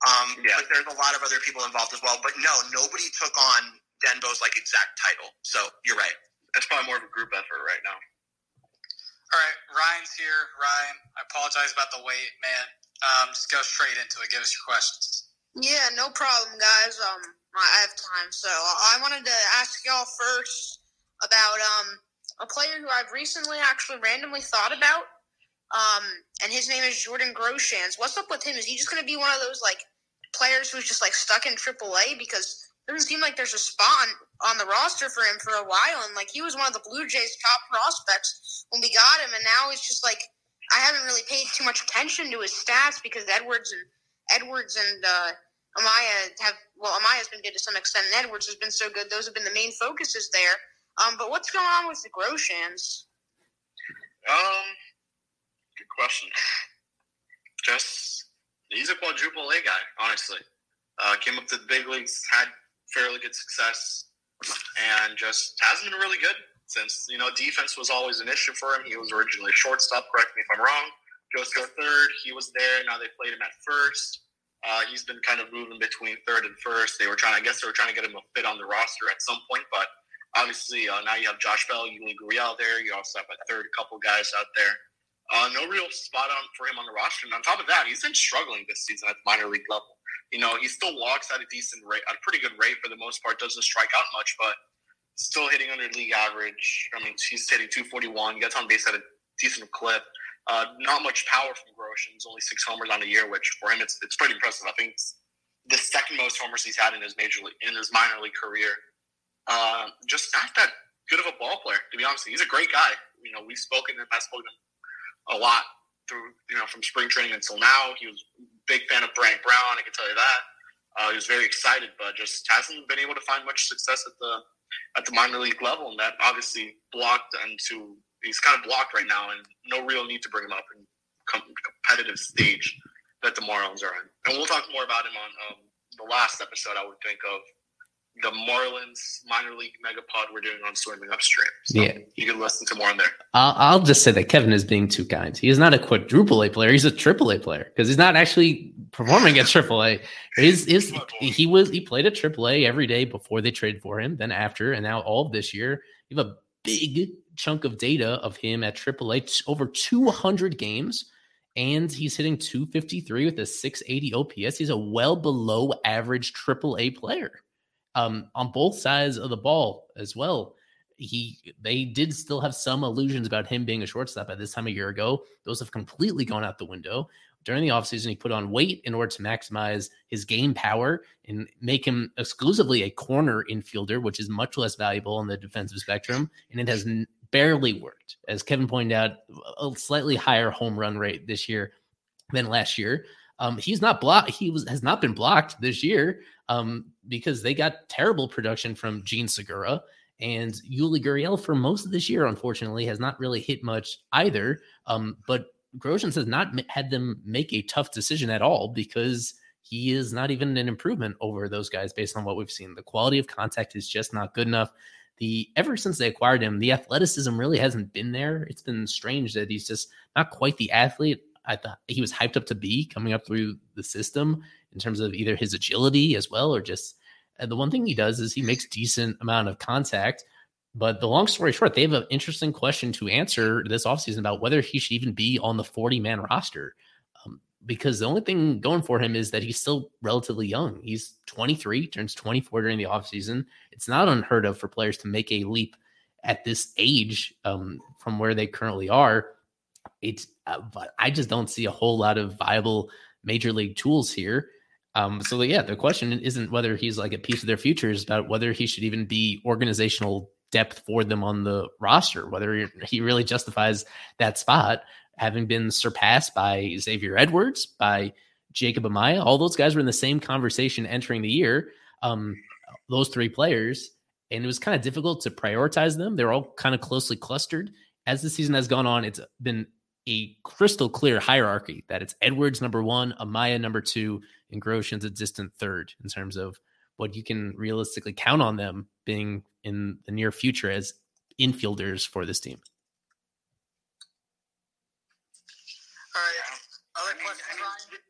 Um, yeah. But there's a lot of other people involved as well. But no, nobody took on Denbo's like exact title. So you're right. That's probably more of a group effort right now. All right, Ryan's here. Ryan, I apologize about the wait, man. Um, just go straight into it. Give us your questions. Yeah, no problem, guys. Um. I have time, so I wanted to ask y'all first about um, a player who I've recently actually randomly thought about, um, and his name is Jordan Groshans. What's up with him? Is he just going to be one of those like players who's just like stuck in triple A, because it doesn't seem like there's a spot on, on the roster for him for a while, and like he was one of the Blue Jays' top prospects when we got him, and now it's just like I haven't really paid too much attention to his stats because Edwards and Edwards and uh, Amaya have well. Amaya's been good to some extent, and Edwards has been so good. Those have been the main focuses there. Um, but what's going on with the Groshans? Um, good question. Just he's a quadruple A guy, honestly. Uh, came up to the big leagues, had fairly good success, and just hasn't been really good since. You know, defense was always an issue for him. He was originally shortstop. Correct me if I'm wrong. Josko third. He was there. Now they played him at first. Uh, he's been kind of moving between third and first. They were trying, I guess they were trying to get him a fit on the roster at some point, but obviously uh, now you have Josh Bell, Yuli Gurriel there. You also have a third couple guys out there. Uh, no real spot on for him on the roster. And on top of that, he's been struggling this season at the minor league level. You know, he still walks at a decent rate, at a pretty good rate for the most part, doesn't strike out much, but still hitting under league average. I mean, he's hitting two forty-one, gets on base at a decent clip. Uh, not much power from Groshans, only six homers on the year, which for him it's it's pretty impressive. I think it's the second most homers he's had in his major league, in his minor league career. Uh, just not that good of a ball player, to be honest. He's a great guy. You know, we've spoken and I've spoken a lot through, you know, from spring training until now. He was a big fan of Brant Brown, I can tell you that. Uh, he was very excited, but just hasn't been able to find much success at the at the minor league level, and that obviously blocked into. He's kind of blocked right now, and no real need to bring him up in competitive stage that the Marlins are in. And we'll talk more about him on um, the last episode, I would think, of the Marlins minor league megapod we're doing on Swimming Upstream. So yeah, you can listen to more on there. I'll, I'll just say that Kevin is being too kind. He is not a quadruple A player. He's a triple A player because he's not actually performing at triple A. He's, he's, he was he played at triple A every day before they traded for him, then after, and now all of this year, you have a big chunk of data of him at triple A, over two hundred games, and he's hitting two fifty-three with a six eighty O P S. He's a well below average triple A player um, on both sides of the ball as well. He they did still have some illusions about him being a shortstop at this time a year ago. Those have completely gone out the window. During the offseason, he put on weight in order to maximize his game power and make him exclusively a corner infielder, which is much less valuable on the defensive spectrum, and it has n- barely worked. As Kevin pointed out, a slightly higher home run rate this year than last year. Um, he's not blocked. He was has not been blocked this year um, because they got terrible production from Gene Segura. And Yuli Gurriel, for most of this year, unfortunately, has not really hit much either. Um, but Groshans has not had them make a tough decision at all because he is not even an improvement over those guys based on what we've seen. The quality of contact is just not good enough. The ever since they acquired him, the athleticism really hasn't been there. It's been strange that he's just not quite the athlete I thought he was hyped up to be coming up through the system in terms of either his agility as well or just uh, the one thing he does is he makes decent amount of contact. But the long story short, they have an interesting question to answer this offseason about whether he should even be on the forty-man roster um, because the only thing going for him is that he's still relatively young. He's twenty-three, turns twenty-four during the offseason. It's not unheard of for players to make a leap at this age um, from where they currently are. It's, uh, but I just don't see a whole lot of viable major league tools here. Um, so, yeah, the question isn't whether he's like a piece of their future. It's about whether he should even be organizational depth for them on the roster, whether he really justifies that spot, having been surpassed by Xavier Edwards, by Jacob Amaya. All those guys were in the same conversation entering the year, um, those three players, and it was kind of difficult to prioritize them. They're all kind of closely clustered. As the season has gone on, it's been a crystal clear hierarchy that it's Edwards number one, Amaya number two, and Groshans a distant third in terms of what you can realistically count on them being in the near future as infielders for this team. All right. Other questions? I mean, I mean,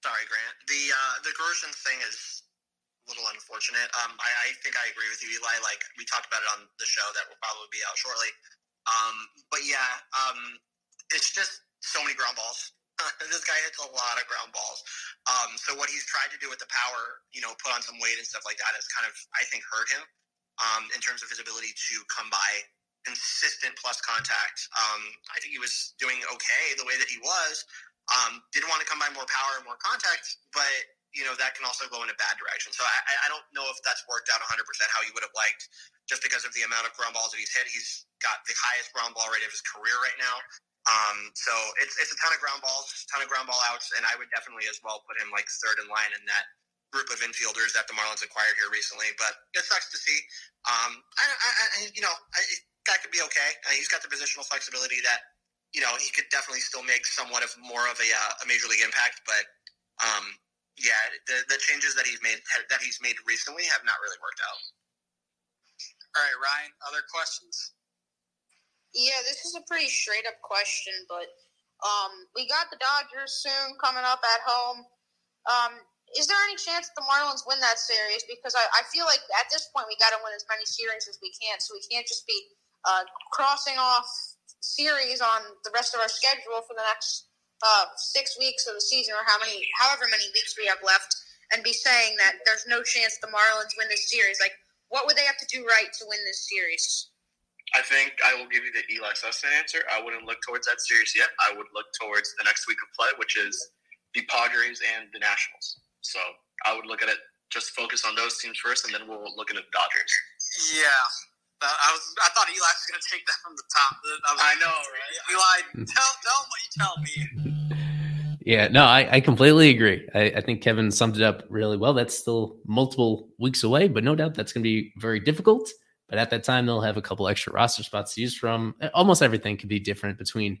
sorry, Grant. The uh, the Groshans thing is a little unfortunate. Um, I, I think I agree with you, Eli. Like, we talked about it on the show that will probably be out shortly. Um, but yeah, um, it's just so many ground balls. This guy hits a lot of ground balls. Um, so what he's tried to do with the power, you know, put on some weight and stuff like that, has kind of, I think, hurt him um, in terms of his ability to come by consistent plus contact. Um, I think he was doing okay the way that he was. Um, didn't want to come by more power and more contact, but, you know, that can also go in a bad direction. So I, I don't know if that's worked out one hundred percent how you would have liked, just because of the amount of ground balls that he's hit. He's got the highest ground ball rate of his career right now. Um, so it's it's a ton of ground balls, a ton of ground ball outs, and I would definitely as well put him like third in line in that group of infielders that the Marlins acquired here recently. But it sucks to see. Um, I, I, I you know, I, that could be okay. Uh, he's got the positional flexibility that, you know, he could definitely still make somewhat of more of a, uh, a major league impact. But um, yeah, the the changes that he's made that he's made recently have not really worked out. All right, Ryan. Other questions? Yeah, this is a pretty straight-up question, but um, we got the Dodgers soon coming up at home. Um, is there any chance the Marlins win that series? Because I, I feel like at this point we got to win as many series as we can, so we can't just be uh, crossing off series on the rest of our schedule for the next uh, six weeks of the season, or how many, however many weeks we have left, and be saying that there's no chance the Marlins win this series. Like, what would they have to do right to win this series? I think I will give you the Eli Sussman answer. I wouldn't look towards that series yet. I would look towards the next week of play, which is the Padres and the Nationals. So I would look at it, just focus on those teams first, and then we'll look at the Dodgers. Yeah. I was. I thought Eli was going to take that from the top. I, was, I know, right? Eli, tell, tell him what you tell me. Yeah, no, I, I completely agree. I, I think Kevin summed it up really well. That's still multiple weeks away, but no doubt that's going to be very difficult. But at that time, they'll have a couple extra roster spots to use from. Almost everything could be different between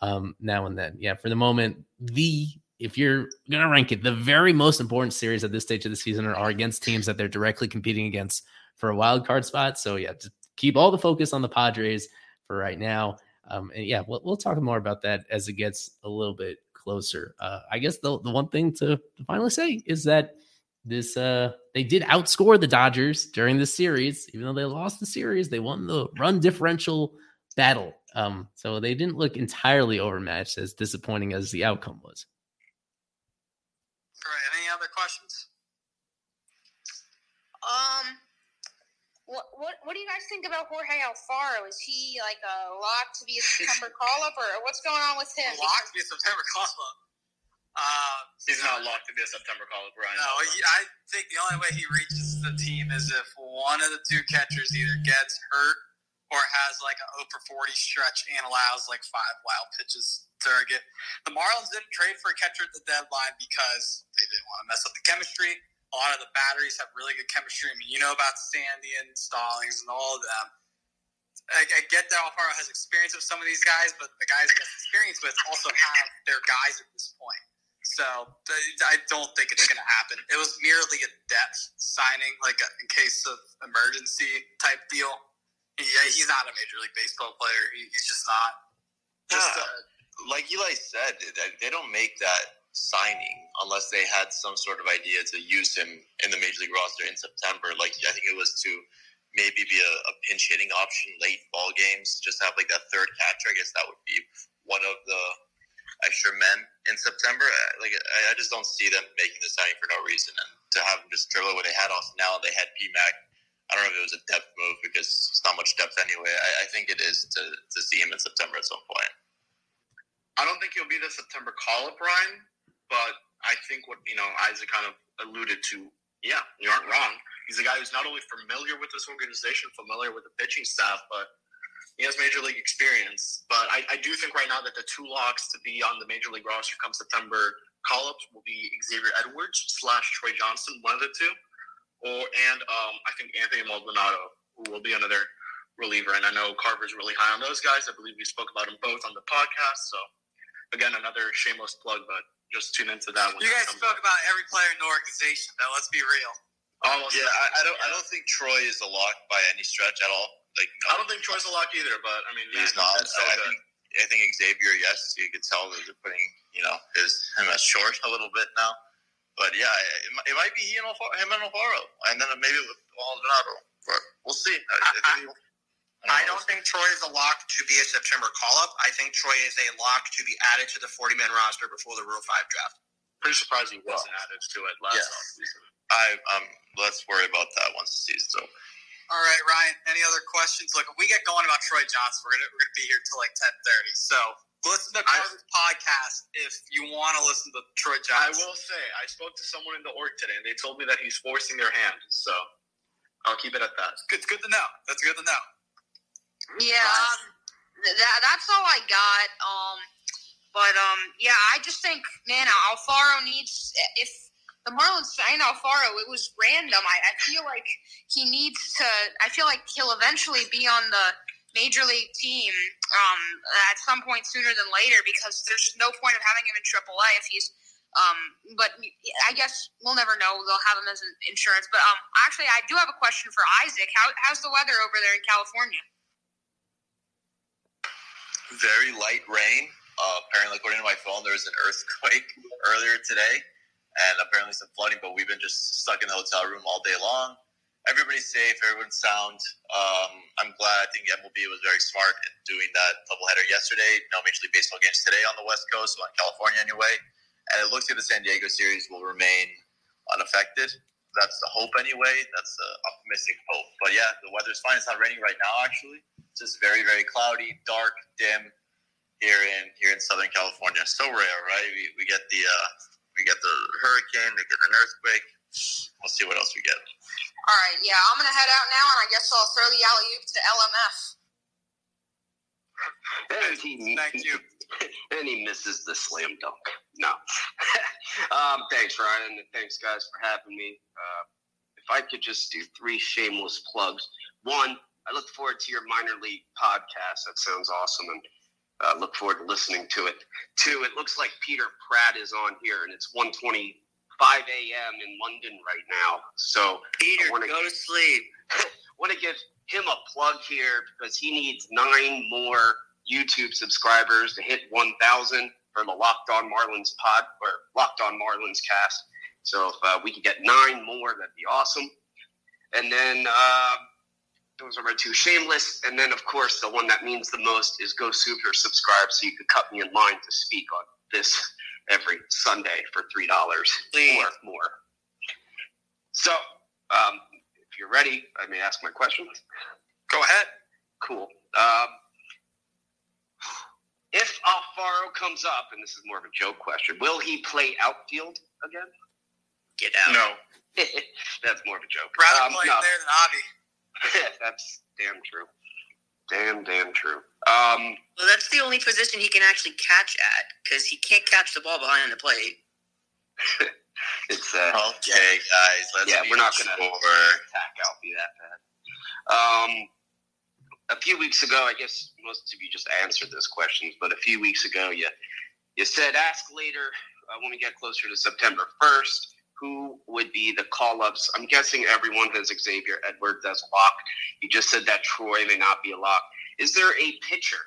um, now and then. Yeah, for the moment, the if you're going to rank it, the very most important series at this stage of the season are, are against teams that they're directly competing against for a wild card spot. So, yeah, just keep all the focus on the Padres for right now. Um, and, yeah, we'll, we'll talk more about that as it gets a little bit closer. Uh, I guess the, the one thing to finally say is that This uh, they did outscore the Dodgers during this series. Even though they lost the series, they won the run differential battle. Um, so they didn't look entirely overmatched, as disappointing as the outcome was. All right. Any other questions? Um, what what what do you guys think about Jorge Alfaro? Is he like a lock to be a September call up, or what's going on with him? A lock to be a September call up. Uh, he's not locked to be a September call-up, Ryan. No, he, I think the only way he reaches the team is if one of the two catchers either gets hurt or has like an oh for forty stretch and allows like five wild pitches to get. The Marlins didn't trade for a catcher at the deadline because they didn't want to mess up the chemistry. A lot of the batteries have really good chemistry. I mean, you know about Sandy and Stallings and all of them. I, I get that Alfaro has experience with some of these guys, but the guys he has experience with also have their guys at this point. So I don't think it's going to happen. It was merely a depth signing, like a, in case of emergency type deal. Yeah, he's not a Major League Baseball player. He, he's just not. Just yeah. a, like Eli said, they don't make that signing unless they had some sort of idea to use him in the Major League roster in September. Like I think it was to maybe be a, a pinch hitting option late ball games. Just have like that third catcher. I guess that would be one of the extra men in September. Like I just don't see them making the signing for no reason, and to have them just dribble what they had off now, they had P Mac. I don't know if it was a depth move because it's not much depth anyway. I, I think it is to, to see him in September at some point. I don't think he'll be the September call-up, Ryan, but I think what you know Isaac kind of alluded to. Yeah, you aren't wrong. He's a guy who's not only familiar with this organization, familiar with the pitching staff, but he has Major League experience, but I, I do think right now that the two locks to be on the Major League roster come September call-ups will be Xavier Edwards slash Troy Johnson, one of the two, or and um, I think Anthony Maldonado, who will be another reliever. And I know Carver's really high on those guys. I believe we spoke about them both on the podcast. So, again, another shameless plug, but just tune into that one. You guys spoke up. about every player in the organization, though. Let's be real. Almost yeah, I, I don't. Yeah. I don't think Troy is a lock by any stretch at all. Like, no, I don't think Troy's a lock either. But I mean, he's man, not. He's so I, think, I think Xavier. Yes, you could tell that they're putting you know his him at short a little bit now. But yeah, it, it might be he and Alfaro, him and Alfaro, and then maybe with Maldonado. But we'll see. I, I, I, I, I don't think Troy is a lock to be a September call-up. I think Troy is a lock to be added to the forty-man roster before the Rule five draft. Pretty surprised he wasn't well, added to it last yeah. offseason. I um, let's worry about that once the season's over. All right, Ryan. Any other questions? Look, if we get going about Troy Johnson, we're gonna we're gonna be here till like ten thirty. So listen to Carver's podcast if you want to listen to Troy Johnson. I will say I spoke to someone in the org today, and they told me that he's forcing their hand. So I'll keep it at that. It's good to know. That's good to know. Yeah, um, that, that's all I got. Um, but um, yeah, I just think, man, Alfaro needs if the Marlins sign Alfaro, it was random. I, I feel like he needs to. I feel like he'll eventually be on the major league team um, at some point sooner than later because there's just no point of having him in triple A if he's. Um, but I guess we'll never know. They'll have him as an insurance. But um, actually, I do have a question for Isaac. How, how's the weather over there in California? Very light rain. Uh, apparently, according to my phone, there was an earthquake earlier today, and apparently some flooding. But we've been just stuck in the hotel room all day long. Everybody's safe. Everyone's sound. Um, I'm glad. I think M L B was very smart in doing that doubleheader yesterday. No Major League Baseball games today on the West Coast, well, in California anyway. And it looks like the San Diego series will remain unaffected. That's the hope anyway. That's the optimistic hope. But yeah, the weather's fine. It's not raining right now, actually. Just very, very cloudy, dark, dim here in here in Southern California. So rare, right? We we get the uh, we get the hurricane, we get an earthquake. We'll see what else we get. All right, yeah, I'm gonna head out now, and I guess I'll throw the alley oop to L M F. And he, Thank you. And he misses the slam dunk. No. um, thanks, Ryan. Thanks, guys, for having me. Uh, if I could just do three shameless plugs. One. I look forward to your minor league podcast. That sounds awesome, and uh, look forward to listening to it. Two, it looks like Peter Pratt is on here, and it's one twenty-five a.m. in London right now. So Peter, wanna, go to sleep. Want to give him a plug here because he needs nine more YouTube subscribers to hit one thousand for the Locked On Marlins pod or Locked On Marlins cast. So if uh, we could get nine more, that'd be awesome. And then. Uh, Those are my two shameless. And then, of course, the one that means the most is go super subscribe so you can cut me in line to speak on this every Sunday for three dollars Please. or more. So um, if you're ready, I may ask my questions. Go ahead. Cool. Um, if Alfaro comes up, and this is more of a joke question, will he play outfield again? Get out. No. That's more of a joke. Rather um, play no. there than Avi. That's damn true. Damn, damn true. Um, well, that's the only position he can actually catch at because he can't catch the ball behind the plate. it's uh, okay, guys. Let's yeah, we're not going to attack Alfie that bad. Um, a few weeks ago, I guess most of you just answered those questions, but a few weeks ago, you you said ask later uh, when we get closer to September first. Who would be the call-ups? I'm guessing everyone has Xavier Edwards as a lock. You just said that Troy may not be a lock. Is there a pitcher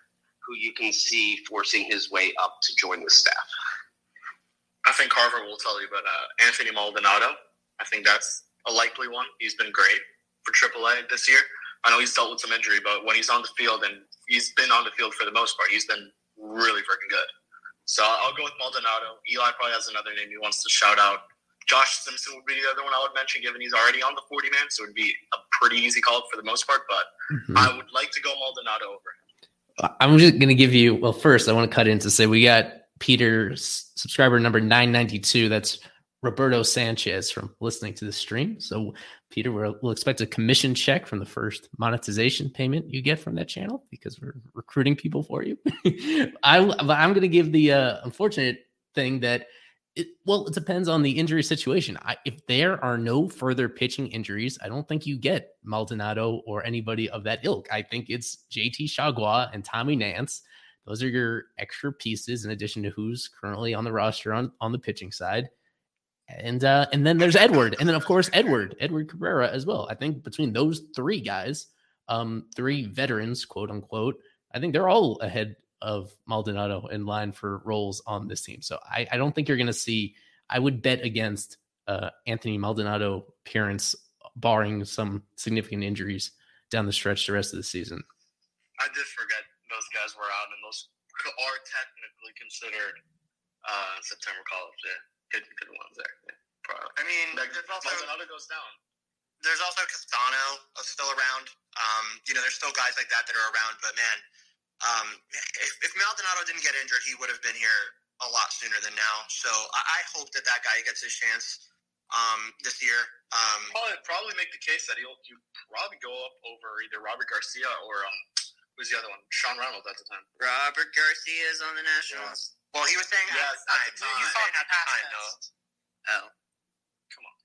who you can see forcing his way up to join the staff? I think Carver will tell you, but uh, Anthony Maldonado, I think that's a likely one. He's been great for triple A this year. I know he's dealt with some injury, but when he's on the field, and he's been on the field for the most part, he's been really freaking good. So I'll go with Maldonado. Eli probably has another name he wants to shout out. Josh Simpson would be the other one I would mention, given he's already on the forty-man, so it would be a pretty easy call for the most part, but mm-hmm. I would like to go Maldonado over him. I'm just going to give you – well, first, I want to cut in to say we got Peter's subscriber number nine ninety-two. That's Roberto Sanchez from listening to the stream. So, Peter, we'll, we'll expect a commission check from the first monetization payment you get from that channel because we're recruiting people for you. I, I'm going to give the uh, unfortunate thing that – It, well, it depends on the injury situation. I, if there are no further pitching injuries, I don't think you get Maldonado or anybody of that ilk. I think it's J T Chagua and Tommy Nance. Those are your extra pieces in addition to who's currently on the roster on, on the pitching side. And uh, and then there's Edward. And then, of course, Edward, Edward Cabrera as well. I think between those three guys, um, three veterans, quote unquote, I think they're all ahead of Maldonado in line for roles on this team. So I, I don't think you're going to see, I would bet against uh, Anthony Maldonado appearance, barring some significant injuries down the stretch the rest of the season. I did forget those guys were out, and those are technically considered uh, September call-ups. Yeah, good, good ones there. Yeah, probably. I mean, like, there's also, Maldonado goes down. There's also Castano still around. Um, you know, there's still guys like that that are around, but man, Um, if, if Maldonado didn't get injured, he would have been here a lot sooner than now. So I, I hope that that guy gets his chance um, this year. Um, probably, probably make the case that he'll, he'll probably go up over either Robert Garcia or um, who's the other one? Sean Reynolds at the time. Robert Garcia is on the Nationals. Yeah. Well, he was saying yeah, at the time. At the time. You saw at the time, though. Oh. Come on.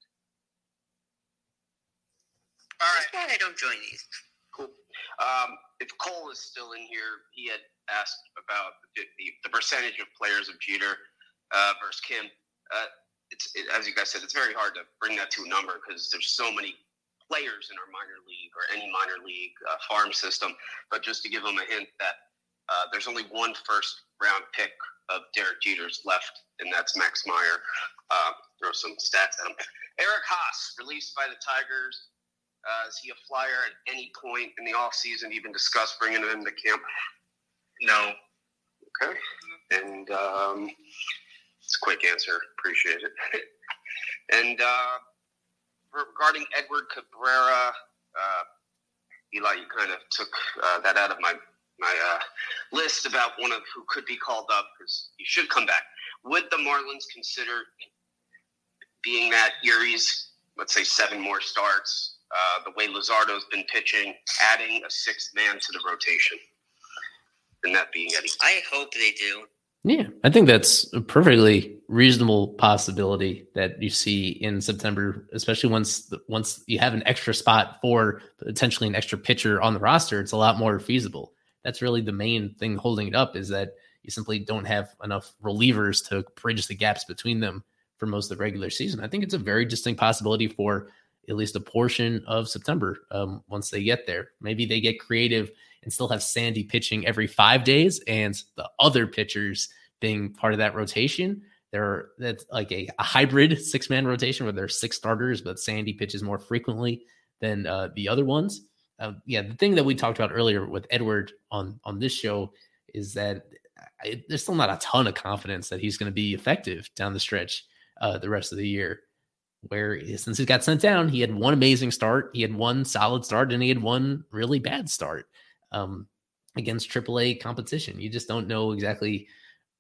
All right. That's why I don't join these. Cool. Um, if Cole is still in here, he had asked about the, the, the percentage of players of Jeter uh, versus Kim. Uh, it's it, as you guys said, it's very hard to bring that to a number because there's so many players in our minor league or any minor league uh, farm system. But just to give them a hint that uh, there's only one first-round pick of Derek Jeter's left, and that's Max Meyer. Uh, throw some stats at him. Eric Haas, released by the Tigers. Uh, is he a flyer at any point in the offseason? Even discussed bringing him to camp? No. Okay. And um, it's a quick answer. Appreciate it. and uh, regarding Edward Cabrera, uh, Eli, you kind of took uh, that out of my my uh, list about one of who could be called up because he should come back. Would the Marlins consider being that Erie's, let's say, seven more starts? Uh, the way Luzardo's been pitching, adding a sixth man to the rotation, and that being Eddie. I hope they do. Yeah, I think that's a perfectly reasonable possibility that you see in September, especially once the, once you have an extra spot for potentially an extra pitcher on the roster. It's a lot more feasible. That's really the main thing holding it up is that you simply don't have enough relievers to bridge the gaps between them for most of the regular season. I think it's a very distinct possibility for at least a portion of September um, once they get there. Maybe they get creative and still have Sandy pitching every five days and the other pitchers being part of that rotation. There, that's like a, a hybrid six-man rotation where there are six starters, but Sandy pitches more frequently than uh, the other ones. Uh, yeah, the thing that we talked about earlier with Edward on, on this show is that I, there's still not a ton of confidence that he's going to be effective down the stretch uh, the rest of the year. Where since he got sent down, he had one amazing start, he had one solid start, and he had one really bad start um, against triple A competition. You just don't know exactly.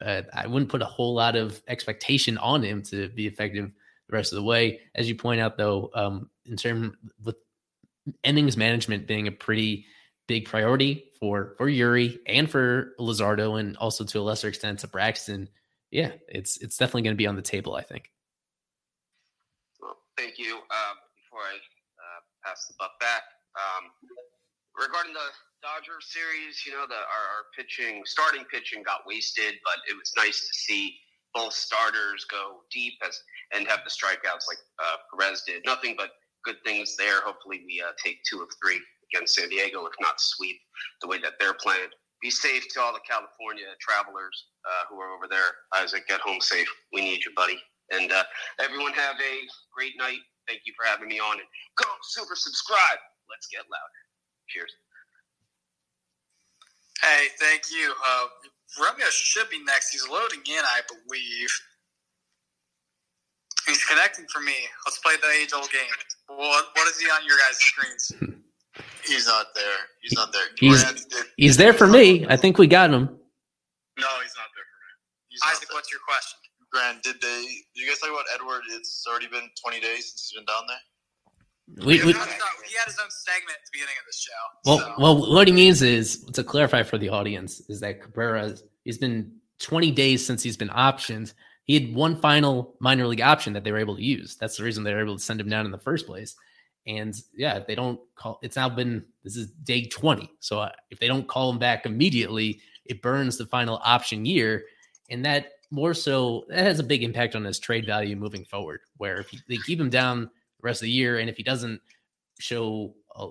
Uh, I wouldn't put a whole lot of expectation on him to be effective the rest of the way. As you point out, though, um, in terms with innings management being a pretty big priority for for Yuri and for Luzardo, and also to a lesser extent to Braxton. Yeah, it's it's definitely going to be on the table, I think. Thank you. Uh, before I uh, pass the buck back, um, regarding the Dodgers series, you know, the, our, our pitching, starting pitching got wasted, but it was nice to see both starters go deep as, and have the strikeouts like uh, Perez did. Nothing but good things there. Hopefully we uh, take two of three against San Diego, if not sweep the way that they're playing. Be safe to all the California travelers uh, who are over there. Isaac, get home safe. We need you, buddy. And uh, everyone have a great night. Thank you for having me on. And go super subscribe. Let's get louder. Cheers. Hey, thank you. Uh, Romeo should be next. He's loading in, I believe. He's connecting for me. Let's play the age-old game. What, what is he on your guys' screens? He's not there. He's not there. He's, he's there for me. I think we got him. No, he's not there for me. He's Isaac, what's your question? Grand, did they? Did you guys talk about Edward? It's already been twenty days since he's been down there. We, we, he had his own segment at the beginning of the show. Well, so. well, what he means is to clarify for the audience is that Cabrera, he's been twenty days since he's been optioned. He had one final minor league option that they were able to use. That's the reason they were able to send him down in the first place. And yeah, if they don't call, it's now been, this is day twenty. So if they don't call him back immediately, it burns the final option year. And that more so, that has a big impact on his trade value moving forward, where if they keep him down the rest of the year, and if he doesn't show a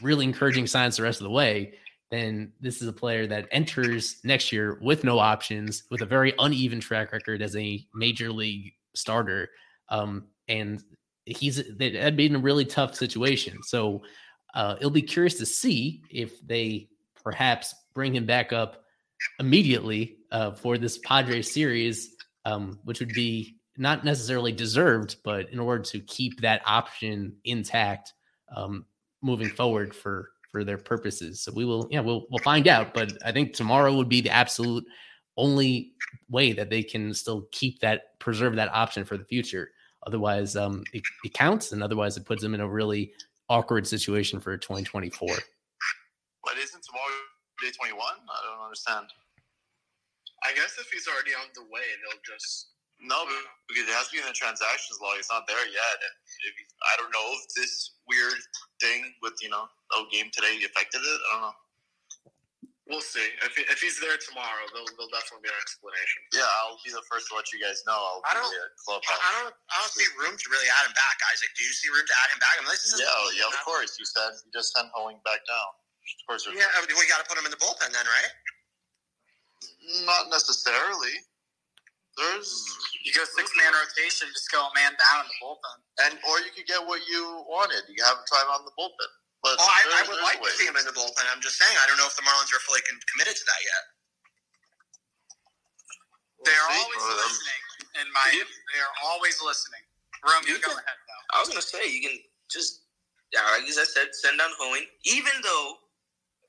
really encouraging signs the rest of the way, then this is a player that enters next year with no options, with a very uneven track record as a major league starter. Um, and he's that'd be in a really tough situation. So uh, it'll be curious to see if they perhaps bring him back up immediately uh, for this Padres series, um, which would be not necessarily deserved, but in order to keep that option intact um, moving forward for, for their purposes. So we will, yeah, we'll, we'll find out, but I think tomorrow would be the absolute only way that they can still keep that, preserve that option for the future. Otherwise um, it, it counts, and otherwise it puts them in a really awkward situation for twenty twenty-four. But isn't tomorrow day twenty-one? I don't understand. I guess if he's already on the way, they'll just... No, because it has to be in the transactions law. It's not there yet. And if, I don't know if this weird thing with, you know, the game today affected it. I don't know. We'll see. If, if he's there tomorrow, there'll, there'll definitely be an explanation. Yeah, I'll be the first to let you guys know. I'll I don't, be at Clubhouse. I don't, I don't see room to really add him back, Isaac. Do you see room to add him back? I mean, this is yeah, yeah, of course. You said you just sent Hoeing back down. Of course. Yeah, I mean, we got to put him in the bullpen then, right? Not necessarily. There's you go six man rotation, just go a man down in the bullpen, and or you could get what you wanted. You have a time on the bullpen. But oh, I, I would like ways. to see him in the bullpen. I'm just saying, I don't know if the Marlins are fully committed to that yet. We'll they are see, always brother. listening, in my yeah. they are always listening. Romeo, go ahead though. I was gonna say you can just yeah, like I said, send down Hoeing. Even though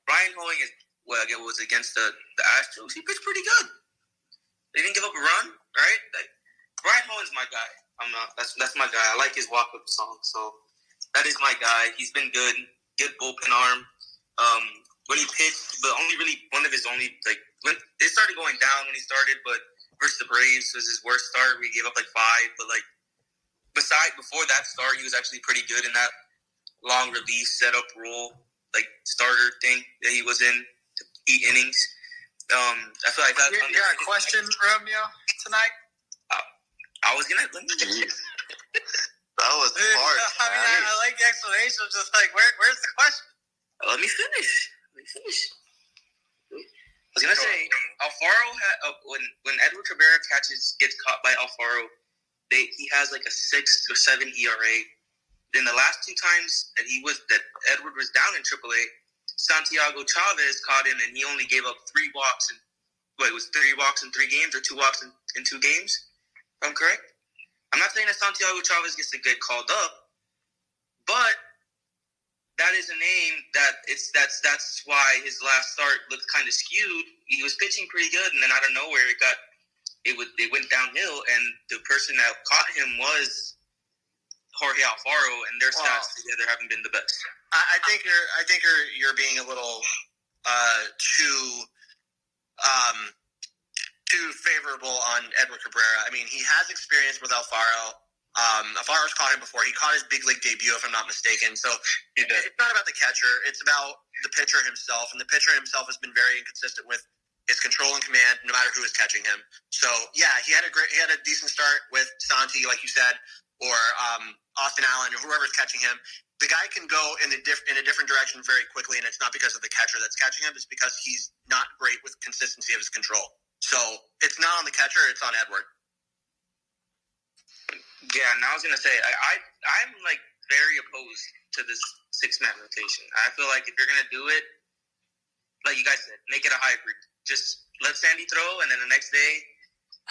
Brian Hoeing is well, it was against the the Astros, he pitched pretty good. They didn't give up a run, right? Like, Brian Hoeing's my guy. I'm not. That's that's my guy. I like his walk-up song, so that is my guy. He's been good, good bullpen arm. Um, when he pitched, but only really one of his only like when they started going down when he started, but versus the Braves was his worst start. We gave up like five, but like beside before that start, he was actually pretty good in that long release setup role, like starter thing that he was in to eight innings. Um, I feel like that's you, you got a question, Romeo, tonight? Uh, I was gonna let me That was Dude, hard. I mean, I, I like the explanation. I'm just like, where, where's the question? Let me finish. Let me finish. I was gonna Go say, on. Alfaro ha- uh, when when Edward Cabrera catches gets caught by Alfaro, they he has like a six or seven E R A. Then the last two times that he was that Edward was down in triple A, Santiago Chavez caught him, and he only gave up three walks. In, what, it was three walks in three games or two walks in, in two games? If I'm correct? I'm not saying that Santiago Chavez gets to get called up, but that is a name that it's that's that's why his last start looked kind of skewed. He was pitching pretty good, and then out of nowhere it got it was it went downhill, and the person that caught him was Jorge Alfaro, and their wow. stats together haven't been the best. I think you're. I think you're. You're being a little uh, too um, too favorable on Edward Cabrera. I mean, he has experience with Alfaro. Um, Alfaro's caught him before. He caught his big league debut, if I'm not mistaken. So it, it's not about the catcher. It's about the pitcher himself, and the pitcher himself has been very inconsistent with his control and command, no matter who is catching him. So yeah, he had a great. He had a decent start with Santi, like you said, or um, Austin Allen, or whoever's catching him. The guy can go in a, diff- in a different direction very quickly, and it's not because of the catcher that's catching him. It's because he's not great with consistency of his control. So it's not on the catcher; it's on Edward. Yeah, and I was gonna say I, I I'm like very opposed to this six-man rotation. I feel like if you're gonna do it, like you guys said, make it a hybrid. Just let Sandy throw, and then the next day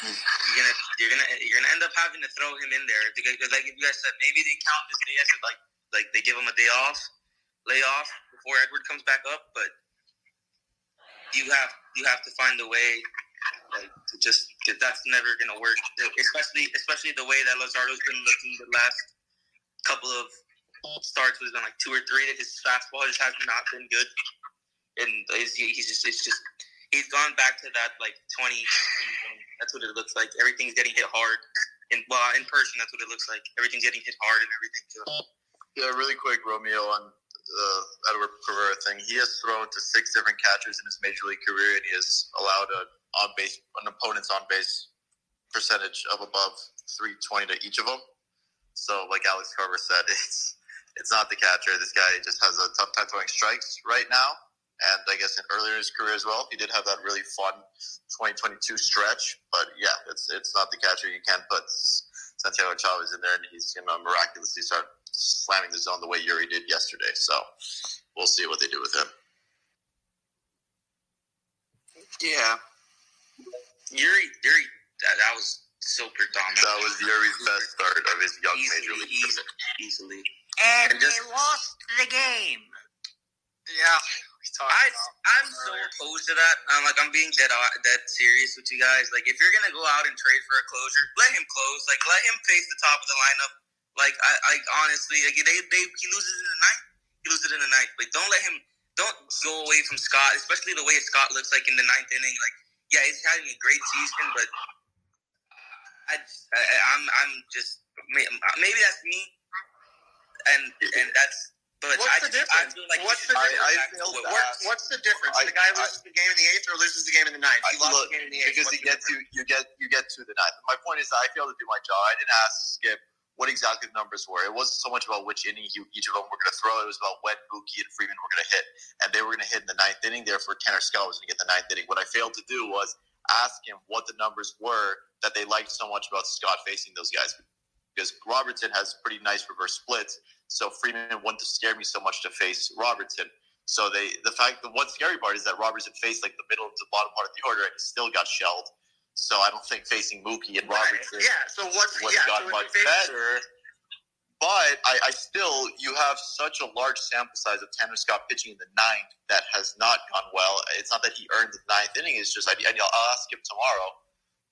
you're gonna you're gonna you're gonna end up having to throw him in there because, like you guys said, maybe they count this day as a, like. Like, they give him a day off, layoff before Edward comes back up, but you have you have to find a way like, to just – because that's never going to work, especially especially the way that Luzardo's been looking the last couple of starts. It's been like two or three that his fastball just has not been good. And he's, he's just – it's just he's gone back to that, like, twenty – That's what it looks like. Everything's getting hit hard. And well, in person, that's what it looks like. Everything's getting hit hard and everything, too. Yeah, really quick, Romeo, on the Edward Cabrera thing. He has thrown to six different catchers in his major league career, and he has allowed a on base an opponent's on base percentage of above three twenty to each of them. So, like Alex Carver said, it's it's not the catcher. This guy just has a tough time throwing strikes right now. And I guess in earlier in his career as well, he did have that really fun twenty twenty-two stretch. But yeah, it's it's not the catcher. You can't put Santiago Chavez in there and he's going to miraculously start slamming the zone the way Yuri did yesterday. So we'll see what they do with him. Yeah. Yuri, Yuri, that, that was super dominant. That was Yuri's best start of his young easily, major league career. Easily. And, and just, they lost the game. Yeah. I, I'm so opposed to that. I'm like, I'm being dead, dead serious with you guys. Like, if you're going to go out and trade for a closer, let him close. Like, let him face the top of the lineup. Like, I, I honestly, like, they, they, he loses in the ninth. He loses in the ninth. Like, don't let him, don't go away from Scott, especially the way Scott looks like in the ninth inning. Like, yeah, he's having a great season, but I, I, I'm, I'm just, maybe that's me. And, and that's, But what's, I the just, I feel like what's the difference? I, I what what's the difference? I, the guy loses I, the game in the eighth or loses the game in the ninth? He lost look, the game in the eighth. Because he gets to, you get you get to the ninth. My point is I failed to do my job. I didn't ask Skip what exactly the numbers were. It wasn't so much about which inning he, each of them were going to throw. It was about when Mookie and Freeman were going to hit. And they were going to hit in the ninth inning. Therefore, Tanner Scott was going to get the ninth inning. What I failed to do was ask him what the numbers were that they liked so much about Scott facing those guys. Because Robertson has pretty nice reverse splits, so Freeman wouldn't scare me so much to face Robertson. So they, the fact, the one scary part is that Robertson faced like the middle to the bottom part of the order and he still got shelled. So I don't think facing Mookie and Robertson right. yeah. So what's, yeah, got so much better. But I, I still, you have such a large sample size of Tanner Scott pitching in the ninth that has not gone well. It's not that he earned the ninth inning. It's just, I, I'll ask him tomorrow,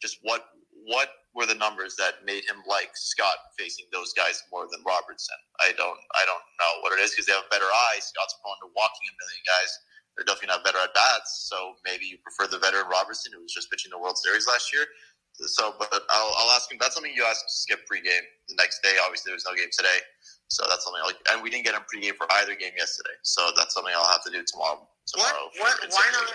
just what, what were the numbers that made him like Scott facing those guys more than Robertson? I don't, I don't know what it is because they have a better eye. Scott's prone to walking a million guys. They're definitely not better at bats. So maybe you prefer the veteran Robertson, who was just pitching the World Series last year. So, but I'll, I'll ask him. That's something you asked Skip pregame the next day. Obviously, there was no game today, so that's something. Like, and we didn't get him pregame for either game yesterday. So that's something I'll have to do tomorrow. Tomorrow, what, what, why not?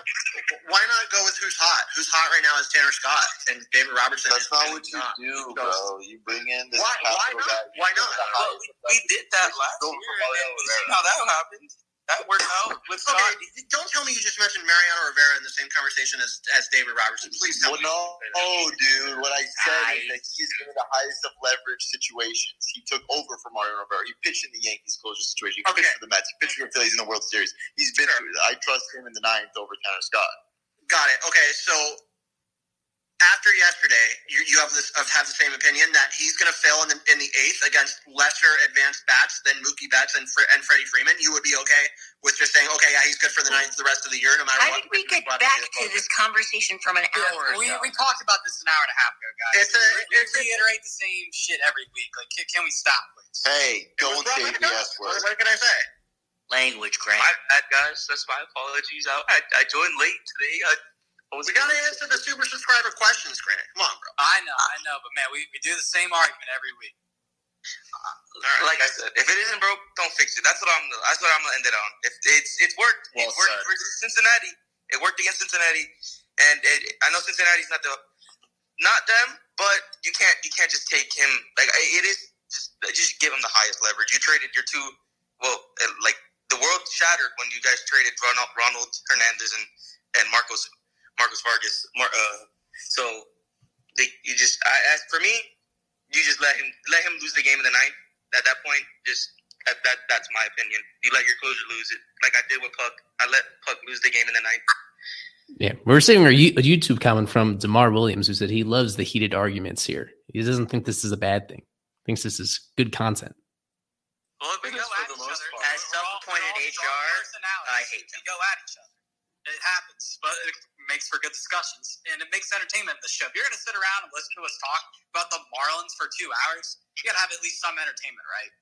Why not go with who's hot? Who's hot right now is Tanner Scott and David Robertson. That's not what you do, bro. You bring in this. Why, why not? Guy. Why not? Well, we, we did that last year. And how that happened? That worked out. With okay, Scott. Don't tell me you just mentioned Mariano Rivera in the same conversation as, as David Robertson. Please tell well, me. No, oh, dude. What I said I, is that he's in the highest of leverage situations. He took over for Mariano Rivera. He pitched in the Yankees closer situation. He okay. pitched for the Mets. He pitched for the Phillies in the World Series. He's been sure. through it. I trust him in the ninth over Tanner Scott. Got it. Okay, so after yesterday, you, you have this have the same opinion that he's going to fail in the, in the eighth against lesser advanced bats than Mookie Betts and Fre- and Freddie Freeman. You would be okay with just saying, okay, yeah, he's good for the ninth the rest of the year, no matter How what. How did we get back to this conversation from an hour ago? We, we talked about this an hour and a half ago, guys. It's a, we it's reiterate a, the same shit every week. Like, can, can we stop, please? Hey, go and say the S word. What can I say? Language, Grant. My bad, guys. That's my apologies. I I joined late today. I, we gotta answer the super subscriber questions, Grant. Come on, bro. I know, I know, but man, we, we do the same argument every week. Uh, right. Like I said, if it isn't broke, don't fix it. That's what I'm. That's what I'm gonna end it on. If it's it's worked, well it worked said. for Cincinnati. It worked against Cincinnati, and it, I know Cincinnati's not the, not them, but you can't you can't just take him. Like it is, just, just give him the highest leverage. You traded your two. Well, it, like. The world shattered when you guys traded Ronald, Ronald Hernandez and, and Marcos Marcos Vargas. Mar, uh, so they, you just, I, as for me, you just let him let him lose the game in the ninth. At that point, just that, that that's my opinion. You let your closer lose it, like I did with Puck. I let Puck lose the game in the ninth. Yeah, we're receiving a YouTube comment from Damar Williams who said he loves the heated arguments here. He doesn't think this is a bad thing. Thinks this is good content. Well, we go at each other. As self-appointed H R, I hate them. We go at each other. It happens, but it makes for good discussions, and it makes entertainment in the show. If you're going to sit around and listen to us talk about the Marlins for two hours, you got to have at least some entertainment, right?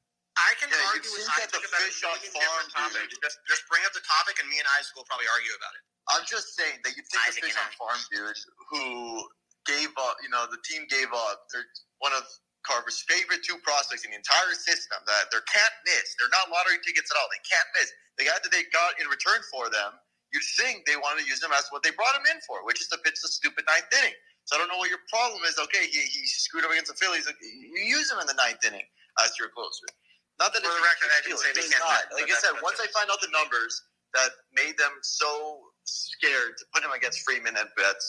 I can yeah, argue with Isaac about a million different topics. Just, just bring up the topic, and me and Isaac will probably argue about it. I'm just saying that you think Isaac the fish on farm dude who gave up, you know, the team gave up. They're one of Carver's favorite two prospects in the entire system that they can't miss. They're not lottery tickets at all. They can't miss. The guy that they got in return for them, you'd think they wanted to use him as what they brought him in for, which is to pitch the stupid ninth inning. So I don't know what your problem is. Okay, he, he screwed up against the Phillies. You use him in the ninth inning as your closer. Not that for it's the record, I didn't say they can't not. Like I said, once I find out the numbers that made them so scared to put him against Freeman and Betts,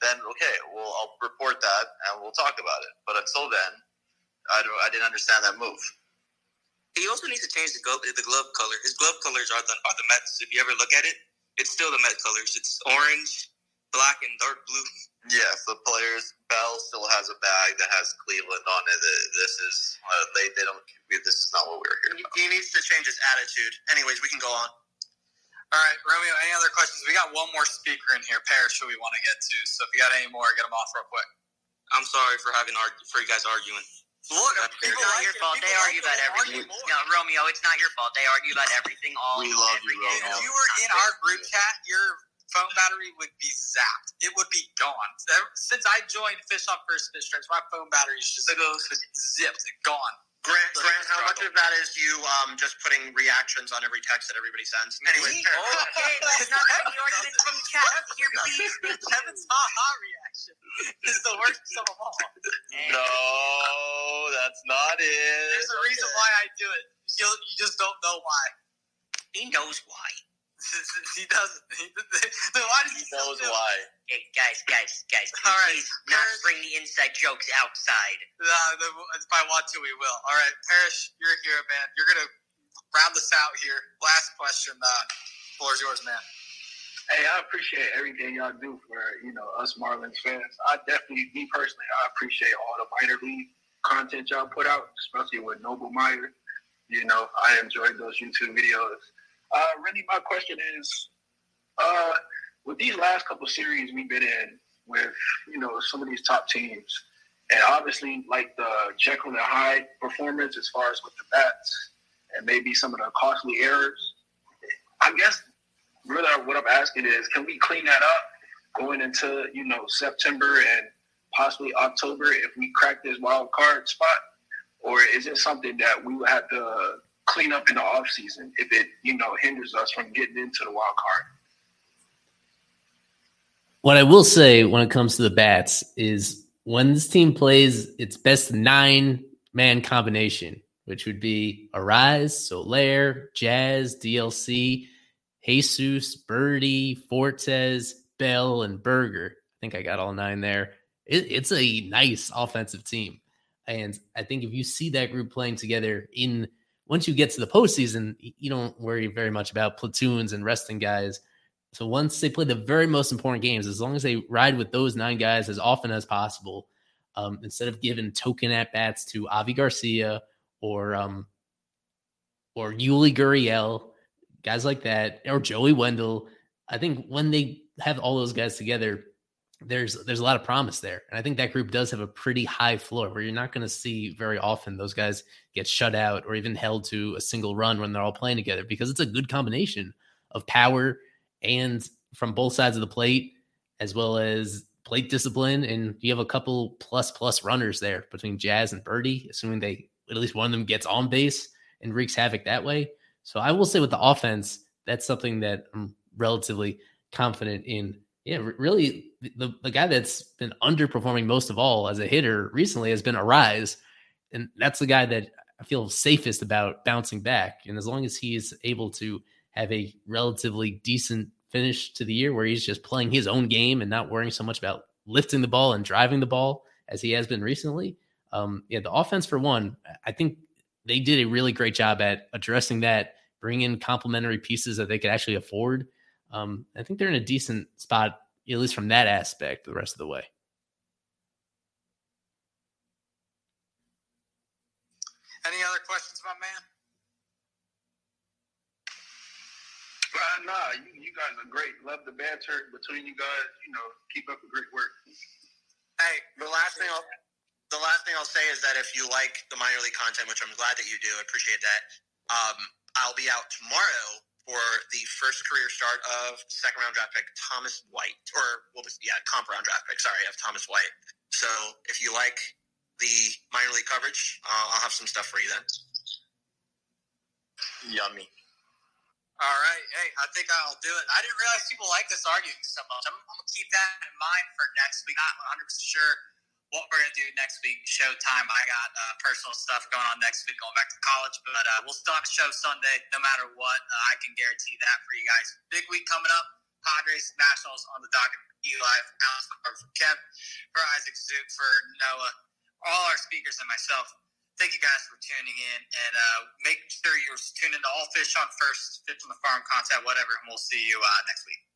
then okay, well, I'll report that and we'll talk about it. But until then, I, don't, I didn't understand that move. He also needs to change the, go- the glove color. His glove colors are the are the Mets. If you ever look at it, it's still the Met colors. It's orange, black, and dark blue. Yeah, the players, Bell still has a bag that has Cleveland on it. This is uh, they, they don't. This is not what we were here about. He needs to change his attitude. Anyways, we can go on. All right, Romeo, any other questions? We got one more speaker in here, Parrish, who we want to get to. So if you got any more, get them off real quick. I'm sorry for having argue, for you guys arguing. Look, it's not like your fault. They argue about everything. Argue no, Romeo, it's not your fault. They argue about everything all we love every you, day. If you were in our group chat, your phone battery would be zapped. It would be gone. Since I joined Fish on First Fish Strikes, my phone battery is just zipped, gone. Grant, Grant, how much of that is you um, just putting reactions on every text that everybody sends? Anyway, okay, that's not that you are going to come cast here, please. Kevin's ha-ha reaction is the worst of them all. No, that's not it. There's a reason why I do it. You you just don't know why. He knows why. He doesn't. He, then why does he, he knows still do why. It? Hey, guys, guys, guys. Can All right, please Parrish, not bring the inside jokes outside. Uh, if I want to, we will. All right, Parrish, you're here, man. You're going to round this out here. Last question. Uh, floor is yours, man. Hey, I appreciate everything y'all do for, you know, us Marlins fans. I definitely, me personally, I appreciate all the minor league content y'all put out, especially with Noble Meyer. You know, I enjoyed those YouTube videos. Uh, really, my question is, uh, with these last couple series we've been in with, you know, some of these top teams, and obviously, like the Jekyll and Hyde performance as far as with the bats and maybe some of the costly errors, I guess really what I'm asking is, can we clean that up going into, you know, September and possibly October if we crack this wild card spot? Or is it something that we would have to clean up in the off season if it, you know, hinders us from getting into the wild card? What I will say when it comes to the bats is when this team plays its best nine man combination, which would be Arraez, Soler, Jazz, D L C, Jesus, Birdie, Fortes, Bell, and Berger. I think I got all nine there. It, it's a nice offensive team. And I think if you see that group playing together in once you get to the postseason, you don't worry very much about platoons and resting guys. So once they play the very most important games, as long as they ride with those nine guys as often as possible, um, instead of giving token at-bats to Avi Garcia or um, or Yuli Gurriel, guys like that, or Joey Wendell, I think when they have all those guys together, there's there's a lot of promise there. And I think that group does have a pretty high floor where you're not going to see very often those guys get shut out or even held to a single run when they're all playing together, because it's a good combination of power and from both sides of the plate, as well as plate discipline. And you have a couple plus plus runners there between Jazz and Birdie, assuming they at least one of them gets on base and wreaks havoc that way. So I will say with the offense, that's something that I'm relatively confident in. Yeah, really, the, the guy that's been underperforming most of all as a hitter recently has been Arraez, and that's the guy that I feel safest about bouncing back. And as long as he is able to have a relatively decent finish to the year where he's just playing his own game and not worrying so much about lifting the ball and driving the ball as he has been recently, um, yeah, the offense for one, I think they did a really great job at addressing that, bringing in complementary pieces that they could actually afford. Um, I think they're in a decent spot, at least from that aspect, the rest of the way. Any other questions, my man? Uh, nah, you, you guys are great. Love the banter between you guys. You know, keep up the great work. Hey, the last thing I'll, the last thing I'll say is that if you like the minor league content, which I'm glad that you do, I appreciate that. Um, I'll be out tomorrow for the first career start of second round draft pick Thomas White, or what was yeah comp round draft pick sorry of Thomas White. So if you like the minor league coverage, uh, I'll have some stuff for you then. Yummy. All right, hey, I think I'll do it. I didn't realize people like this arguing so much. I'm, I'm gonna keep that in mind for next week. I'm not one hundred percent sure what we're gonna do next week. Showtime. I got uh, personal stuff going on next week, going back to college, but uh, we'll still have a show Sunday, no matter what. Uh, I can guarantee that for you guys. Big week coming up. Padres, Nationals on the docket. Eli, Alex Krutchik, for Kev, for Isaac Azout, for Noah, all our speakers, and myself. Thank you guys for tuning in, and uh, make sure you're tuned into All Fish on First, Fish on the Farm content, whatever, and we'll see you uh, next week.